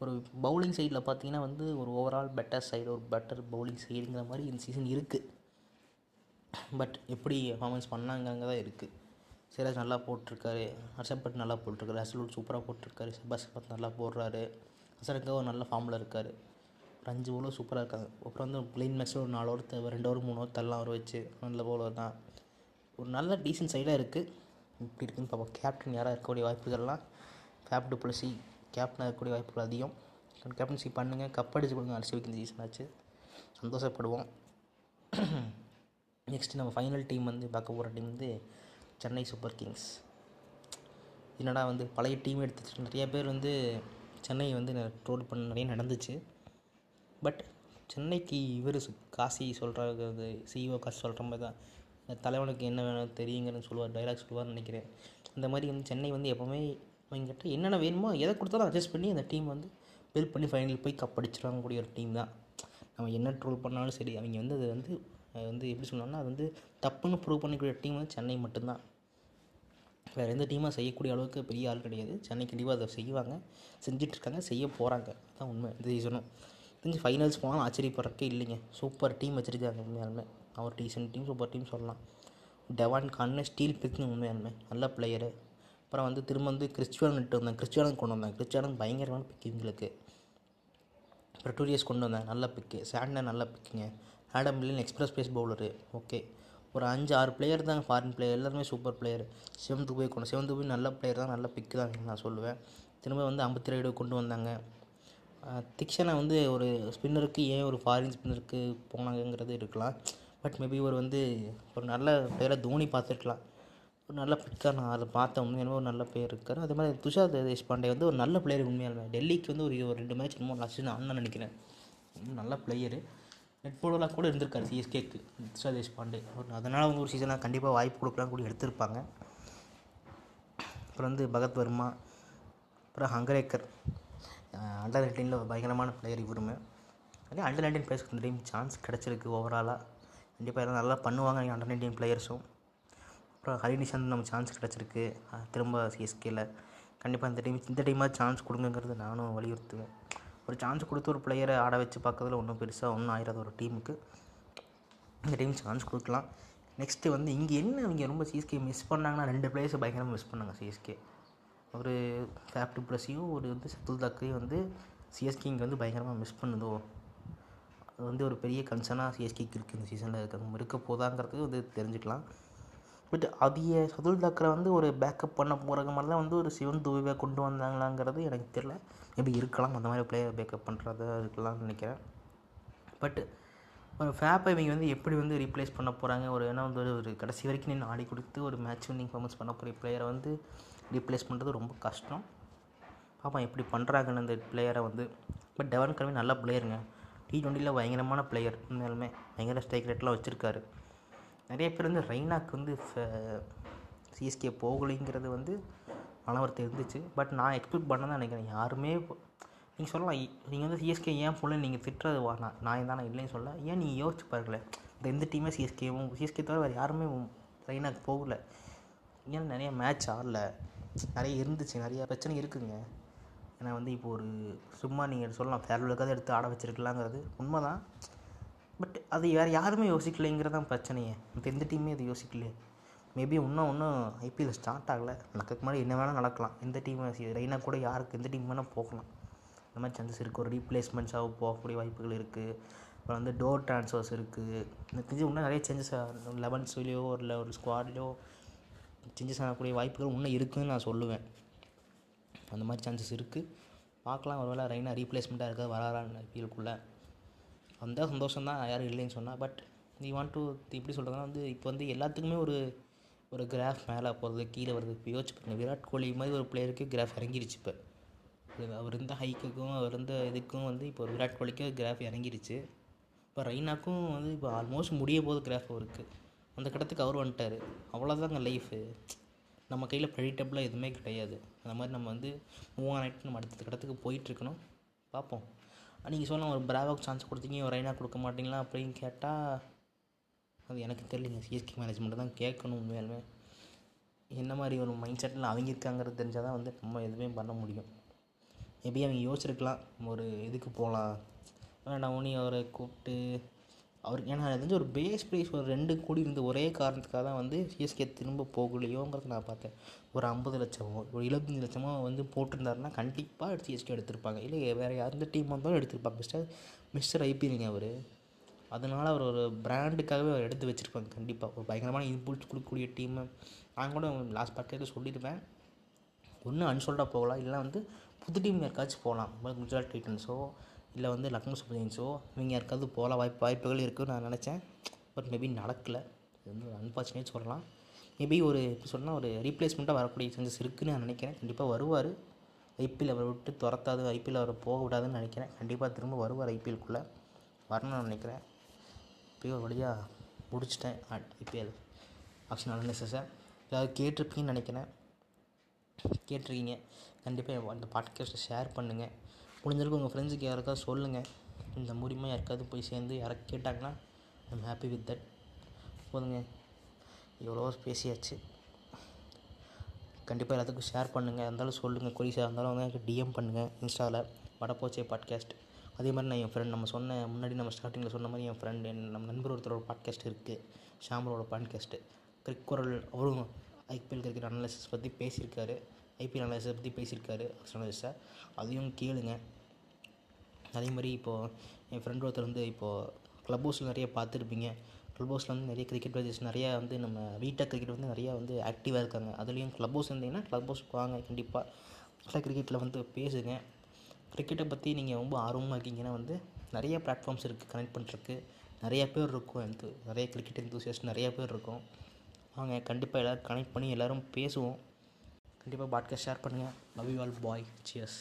ஒரு பவுலிங் சைடில் பார்த்தீங்கன்னா வந்து ஒரு ஓவரால் பெட்டர் சைடு, ஒரு பெட்டர் பவுலிங் சைடுங்கிற மாதிரி இந்த சீசன் இருக்குது. பட் எப்படி பர்ஃபார்மன்ஸ் பண்ணாங்கங்க தான் இருக்குது. சிராஜ் நல்லா போட்டிருக்காரு, அக்ஷர் பட்டேல் நல்லா போட்டிருக்காரு, ஹசேலோட் சூப்பராக போட்டிருக்காரு, ஷபாஸ் அகமத் நல்லா போடுறாரு, ஹசரங்கா ஒரு நல்ல ஃபார்மில் இருக்கார், ஒரு 5 ஓவரும் சூப்பராக இருக்காங்க. அப்புறம் வந்து பிளெயின் மேட்ச்சில் ஒரு 4 ஓவர் தேவை, 2 ஓவர் 3 ஓவர் தரலாம் அவர் வச்சு நல்ல பவுலர் தான். ஒரு நல்ல டீசன்ட் சைடாக இருக்குது. இப்படி இருக்குன்னு பார்ப்போம். கேப்டன் யாராக இருக்கக்கூடிய வாய்ப்புகள்லாம் ஃபேப் டு பிளஸி கேப்டனாக இருக்கக்கூடிய வாய்ப்புகள் அதிகம். கேப்டன்ஷிப் பண்ணுங்கள், கப் அடிச்சு கொடுங்க. ஆர்சிபிக்கு இந்த சீசன் ஆச்சு, சந்தோஷப்படுவோம். நெக்ஸ்ட் நம்ம ஃபைனல் டீம் வந்து பார்க்க போகிற டீம் வந்து சென்னை சூப்பர் கிங்ஸ். என்னடா வந்து பழைய டீம் எடுத்துச்சு, நிறையா பேர் வந்து சென்னை வந்து ட்ரோல் பண்ண நிறைய நடந்துச்சு. பட் சென்னைக்கு இவர் காசி சொல்கிறது, சிஇஓ காசி சொல்கிற மாதிரி தான், தலைவனுக்கு என்ன வேணும் தெரியுங்கன்னு சொல்லுவார், டைலாக் சொல்லுவார்னு நினைக்கிறேன். அந்த மாதிரி வந்து சென்னை வந்து எப்போவுமே அவங்ககிட்ட என்னென்ன வேணுமோ எதை கொடுத்தாலும் அட்ஜஸ்ட் பண்ணி அந்த டீம் வந்து பில்ட் பண்ணி ஃபைனல் போய் கப் அடிச்சிடலாம் கூடிய ஒரு டீம் தான். நம்ம என்ன ட்ரோல் பண்ணாலும் சரி, அவங்க வந்து அது வந்து வந்து எப்படி சொன்னோம்னா அது வந்து தப்புன்னு ப்ரூவ் பண்ணிக்கூடிய டீம் வந்து சென்னை மட்டும்தான். வேறு எந்த டீமாக செய்யக்கூடிய அளவுக்கு பெரிய ஆள் கிடையாது. சென்னை கண்டிப்பாக அதை செய்வாங்க, செஞ்சிட்ருக்காங்க, செய்ய போகிறாங்க. அதுதான் உண்மை. இந்த சீசனும் தெரிஞ்சு ஃபைனல்ஸ் போனால் ஆச்சரியப்படுறக்கே இல்லைங்க. சூப்பர் டீம் வச்சுருக்காங்க உண்மையாலுமே. அவர் டீசன்ட் டீம், சூப்பர் டீம் சொல்லலாம். டெவான் கான்னு ஸ்டீல் பிக்னு உண்மையாலுமே நல்ல பிளேயரு. அப்புறம் வந்து திரும்ப வந்து கிறிஸ்டியானு கொண்டு வந்தாங்க. பயங்கரமான பிக் இவங்களுக்கு. பிரட்டோரியஸ் கொண்டு வந்தாங்க, நல்ல பிக்கு. சாண்டர் நல்ல பிக்குங்க. Adam Milne express pace bowler. Okay, ஒரு 5-6 பிளேயர் தாங்க ஃபாரின் பிளேயர், எல்லாருமே சூப்பர் பிளேயர். சிவன் துபை நல்ல பிளேயர் தான், நல்ல பிக்கு தான் நான் சொல்லுவேன். திரும்ப வந்து 57 கொண்டு வந்தாங்க. திக்ஷனை வந்து ஒரு ஸ்பின்னருக்கு ஏன் ஒரு ஃபாரின் ஸ்பின்னருக்கு போனாங்கங்கிறது இருக்கலாம். பட் மேபி ஒரு வந்து ஒரு நல்ல பேரை தோனி பார்த்துருக்கலாம், ஒரு நல்ல பிக்காக நான் அதை பார்த்தேன். உண்மையாலுமே ஒரு நல்ல பிளேயர் இருக்கார். அதே மாதிரி துஷார் தேஷ்பாண்டே வந்து ஒரு நல்ல பிளேயர் உண்மையாலுமே. டெல்லிக்கு வந்து ஒரு 2 மேட்ச் என்னமோ லாஸ்ட் நான் நினைக்கிறேன். நல்ல பிளேயரு, நெட் போலெலாம் கூட இருந்திருக்காரு சிஎஸ்கேக்கு துஷார் தேஷ்பாண்டே. அதனால் அவங்க ஒரு சீசனாக கண்டிப்பாக வாய்ப்பு கொடுக்கலாம் கூட எடுத்திருப்பாங்க. அப்புறம் வந்து பகத் வர்மா, அப்புறம் ஹங்கரேக்கர் அண்டர் 19 ஒரு பயங்கரமான பிளேயர் இவருமே. அதே அண்டர் 19 பிளேயர்ஸ்க்கு இந்த டீம் சான்ஸ் கிடச்சிருக்கு. ஓவராலாக கண்டிப்பாக எல்லாம் நல்லா பண்ணுவாங்க அண்டர் 19 பிளேயர்ஸும். அப்புறம் ஹரிநிஷாந்த் நம்ம சான்ஸ் கிடச்சிருக்கு திரும்ப சிஎஸ்கேயில். கண்டிப்பாக இந்த டீமாக சான்ஸ் கொடுங்கங்கிறது நானும் வலியுறுத்துவேன். ஒரு சான்ஸ் கொடுத்து ஒரு பிளேயரை ஆட வச்சு பார்க்கறதுல ஒன்றும் பெருசாக ஆயிடாது ஒரு டீமுக்கு. இந்த டீம் சான்ஸ் கொடுக்கலாம். நெக்ஸ்ட்டு வந்து இங்கே என்ன அவங்க ரொம்ப சிஎஸ்கே மிஸ் பண்ணாங்கன்னா 2 பிளேயர்ஸை பயங்கரமாக மிஸ் பண்ணாங்க சிஎஸ்கே. ஒரு ஃபேப் டு பிளஸியும் ஒரு வந்து சத்துல் தாக்கரையும் வந்து சிஎஸ்கே இங்கே வந்து பயங்கரமாக மிஸ் பண்ணுதோ, அது வந்து ஒரு பெரிய கன்சர்னாக சிஎஸ்கேக்கு இருக்குது இந்த சீசனில். இருக்க போதாங்கிறது வந்து தெரிஞ்சுக்கலாம். பட் அதையே சத்துல் தாக்கரை வந்து ஒரு பேக்கப் பண்ண போகிற மாதிரி தான் வந்து ஒரு சிவன் துபையாக கொண்டு வந்தாங்களாங்கிறது எனக்கு தெரியல. மேபி இருக்கலாம், அந்த மாதிரி பிளேயரை பேக்கப் பண்ணுறதா இருக்கலாம்னு நினைக்கிறேன். பட் ஒரு ஃபேப்பை இவங்க வந்து எப்படி வந்து ரீப்ளேஸ் பண்ண போகிறாங்க, ஒரு ஏன்னா வந்து ஒரு கடைசி வரைக்கும் நின்று ஆடி கொடுத்து ஒரு மேட்ச் வின்னிங் பர்ஃபார்மன்ஸ் பண்ண போகிற பிளேயரை வந்து ரீப்ளேஸ் பண்ணுறது ரொம்ப கஷ்டம். பார்ப்போம் எப்படி பண்ணுறாங்கன்னு அந்த பிளேயரை வந்து. பட் டெவன் கல்வி நல்ல பிளேயருங்க, T20 பயங்கரமான பிளேயர் உண்மையாலுமே. பயங்கர ஸ்ட்ரைக் ரேட்லாம் வச்சுருக்காரு. நிறைய பேர் வந்து ரெய்னாக்கு வந்து சிஎஸ்கே போகலைங்கிறது வந்து மனவர்த்தம் இருந்துச்சு. பட் நான் எக்ஸ்பெக்ட் பண்ண தான் நினைக்கிறேன். யாருமே நீங்கள் சொல்லலாம், நீங்கள் வந்து சிஎஸ்கே ஏன் போல நீங்கள் திட்டுறது வாங்க, நான் தானே இல்லைன்னு சொல்ல, ஏன் நீங்கள் யோசிச்சு பாருங்களேன். எந்த டீமே சிஎஸ்கே தவிர வேறு யாருமே ரெய்னாக்கு போகலை. ஏன்னா நிறைய மேட்ச் ஆடல, நிறைய இருந்துச்சு, நிறையா பிரச்சனை இருக்குதுங்க. ஏன்னா வந்து இப்போ ஒரு சும்மா நீங்கள் சொல்லலாம் ஃபேர்வெலுக்காக எடுத்து ஆட வச்சுருக்கலாங்கிறது உண்மை தான். பட் அது வேறு யாருமே யோசிக்கலைங்கிறதான் பிரச்சனையே. இப்போ எந்த டீமே அது யோசிக்கலையே. மேபி இன்னும் ஐபிஎல் ஸ்டார்ட் ஆகலை, நடக்க முன்னாடி என்ன வேணால் நடக்கலாம். எந்த டீம் ரெய்னா கூட யாருக்கு எந்த டீம் வேணால் போகலாம். அந்த மாதிரி சான்சஸ் இருக்குது. ஒரு ரீப்ளேஸ்மெண்ட்ஸாக போகக்கூடிய வாய்ப்புகள் இருக்குது. அப்புறம் வந்து டோர் ட்ரான்ஸ்ஃபர்ஸ் இருக்குது. எனக்கு இன்னும் நிறைய சேஞ்சஸ் 11ஸ்லேயோ ஒரு ஸ்குவாட்லேயோ சேஞ்சஸ் ஆகக்கூடிய வாய்ப்புகள் இன்னும் இருக்குதுன்னு நான் சொல்லுவேன். அந்த மாதிரி சான்சஸ் இருக்குது. பார்க்கலாம் ஒருவேளை ரெய்னா ரீப்ளேஸ்மெண்ட்டாக இருக்காது வராறான்னு ஐபிஎல்குள்ளே. அந்த சந்தோஷம் தான், யாரும் இல்லைன்னு சொன்னால். பட் நீ வாண்ட் டு இப்படி சொல்கிறதுனா வந்து இப்போ வந்து எல்லாத்துக்குமே ஒரு கிராஃப் மேலே போகிறது கீழே வருது. இப்போ யோசிச்சு பாருங்க, விராட் கோலி மாதிரி ஒரு பிளேயருக்கு கிராஃப் இறங்கிடுச்சு. இப்போ அவர் இருந்த ஹைக்குக்கும் அவர் இருந்த இதுக்கும் வந்து இப்போ ஒரு விராட் கோலிக்கு கிராஃப் இறங்கிடுச்சு. இப்போ ரெய்னாக்கும் வந்து இப்போ ஆல்மோஸ்ட் முடிய போது கிராஃப் இருக்குது. அந்த கட்டத்துக்கு அவர் வந்துட்டார். அவ்வளோதாங்க லைஃபு. நம்ம கையில் ப்ரெடிக்டபுளாக எதுவுமே கிடையாது. அந்த மாதிரி நம்ம வந்து மூவ் ஆன் ஆகிட்டு நம்ம அடுத்த கட்டத்துக்கு போயிட்டுருக்கணும். பார்ப்போம். நீங்கள் சொல்லலாம் ஒரு பிராவாவுக்கு சான்ஸ் கொடுத்தீங்க, ஒரு ரெய்னா கொடுக்க மாட்டிங்களா அப்படின்னு கேட்டால் அது எனக்கு தெரியலங்க. சிஎஸ்கே மேனேஜ்மெண்ட்டு தான் கேட்கணும். உண்மையாலுமே என்ன மாதிரி ஒரு மைண்ட் செட்டில் அவங்க இருக்காங்கிறது தெரிஞ்சால் தான் வந்து நம்ம எதுவுமே பண்ண முடியும். மேபி அவங்க யோசிச்சிருக்கலாம் ஒரு இதுக்கு போகலாம், வேண்டாம் ஒனி அவரை கூப்பிட்டு அவருக்கு. ஏன்னா தெரிஞ்சு ஒரு பேஸ் ப்ரைஸ் ஒரு 2 கோடி இருந்த ஒரே காரணத்துக்காக தான் வந்து சிஎஸ்கே திரும்ப போகலையோங்கிறது நான் பார்த்தேன். ஒரு 50 லட்சமோ ஒரு 75 லட்சமோ வந்து போட்டிருந்தாருன்னா கண்டிப்பாக சிஎஸ்கே எடுத்திருப்பாங்க. இல்லை வேறு எந்த டீம் வந்தாலும் எடுத்திருப்பாங்க. மிஸ்டர் ஐபிஎல்ங்க அவர். அதனால் அவர் ஒரு பிராண்டுக்காகவே அவர் எடுத்து வச்சுருப்பாங்க. கண்டிப்பாக ஒரு பயங்கரமான இம்புல்ஸ் கொடுக்கக்கூடிய டீமை நான் கூட லாஸ்ட் பாட்காஸ்ட்டில் சொல்லியிருப்பேன். ஒன்று அன்சோல்டாக போகலாம், இல்லை வந்து புது டீம் யாருக்காச்சும் போகலாம். குஜராத் டைட்டன்ஸோ இல்லை வந்து லக்னோ சூப்பர் கிங்ஸோ இவங்க யாருக்காவது போகலாம். வாய்ப்புகள் இருக்குதுன்னு நான் நினச்சேன். பட் மேபி நடக்கலை. இது வந்து அன்ஃபார்ச்சுனேட் சொல்லலாம். மேபி ஒரு எப்படி சொன்னால் ஒரு ரீப்ளேஸ்மெண்ட்டாக வரக்கூடிய சான்சஸ் இருக்குதுன்னு நான் நினைக்கிறேன். கண்டிப்பாக வருவார். ஐபிஎல் அவரை விட்டு துரத்தாது, ஐபிஎல் அவரை போக விடாதுன்னு நினைக்கிறேன். கண்டிப்பாக திரும்ப வருவார். ஐபிஎல்குள்ளே வரணும்னு நினைக்கிறேன். இப்போயே ஒரு வழியாக முடிச்சிட்டேன் ஐபிஎல் ஆப்ஷன் அனலைசஸை. ஏதாவது கேட்டிருப்பீங்கன்னு நினைக்கிறேன். கேட்டிருக்கீங்க. கண்டிப்பாக அந்த பாட்காஸ்ட்டை ஷேர் பண்ணுங்கள். முடிஞ்சிருக்கு உங்கள் ஃப்ரெண்ட்ஸுக்கு யாருக்காவது சொல்லுங்கள். இந்த மூலிமா யாருக்காவது போய் சேர்ந்து யாராவது கேட்டாங்கன்னா ஐம் ஹாப்பி வித் தட். போதுங்க, எவ்வளோ பேசியாச்சு. கண்டிப்பாக எல்லாத்துக்கும் ஷேர் பண்ணுங்கள். இருந்தாலும் சொல்லுங்கள். கொரிஸாக இருந்தாலும் வந்து எனக்கு டிஎம் பண்ணுங்கள் இன்ஸ்டாவில் வடப்போச்சே பாட்காஸ்ட். அதே மாதிரி நான் என் ஃப்ரெண்ட் நம்ம சொன்ன முன்னாடி நம்ம ஸ்டார்டிங்கில் சொன்ன மாதிரி என் ஃப்ரெண்டு நம்ம நண்பர் ஒருத்தரோட பாட்காஸ்ட் இருக்குது, ஷாமரோட பாட்காஸ்ட்டு கிரிக்குரல். அவரும் ஐபிஎல் கிரிக்கெட் அனலைசிஸ் பற்றி பேசியிருக்காரு, ஐபிஎல் அனலைஸை பற்றி பேசியிருக்காரு அனலைஸை. அதையும் கேளுங்க. அதே மாதிரி இப்போது என் ஃப்ரெண்ட் ஒருத்தர் வந்து இப்போது க்ளப் ஹவுஸில் நிறைய பார்த்துருப்பீங்க. க்ளப் ஹவுஸில் வந்து நிறைய கிரிக்கெட் பிளேயர்ஸ் நிறையா வந்து நம்ம வீட்டா கிரிக்கெட் வந்து நிறையா வந்து ஆக்டிவாக இருக்காங்க. அதுலேயும் க்ளப் ஹவுஸ் இருந்தீங்கன்னா க்ளப் ஹவுஸ்க்கு வாங்க. கண்டிப்பாக வீட்டா கிரிக்கெட்டில் வந்து பேசுங்க. கிரிக்கெட்டை பற்றி நீங்கள் ரொம்ப ஆர்வமாக இருக்கீங்கன்னா வந்து நிறைய பிளாட்ஃபார்ம்ஸ் இருக்குது, கனெக்ட் பண்ணுறதுக்கு நிறையா பேர் இருக்கும். நிறைய கிரிக்கெட் எந்தூசியஸ்ட் நிறையா பேர் இருக்கும். வாங்க, கண்டிப்பாக எல்லோரும் கனெக்ட் பண்ணி எல்லோரும் பேசுவோம். கண்டிப்பாக பாட்காஸ்ட் ஷேர் பண்ணுங்கள். Love you all bye. Cheers.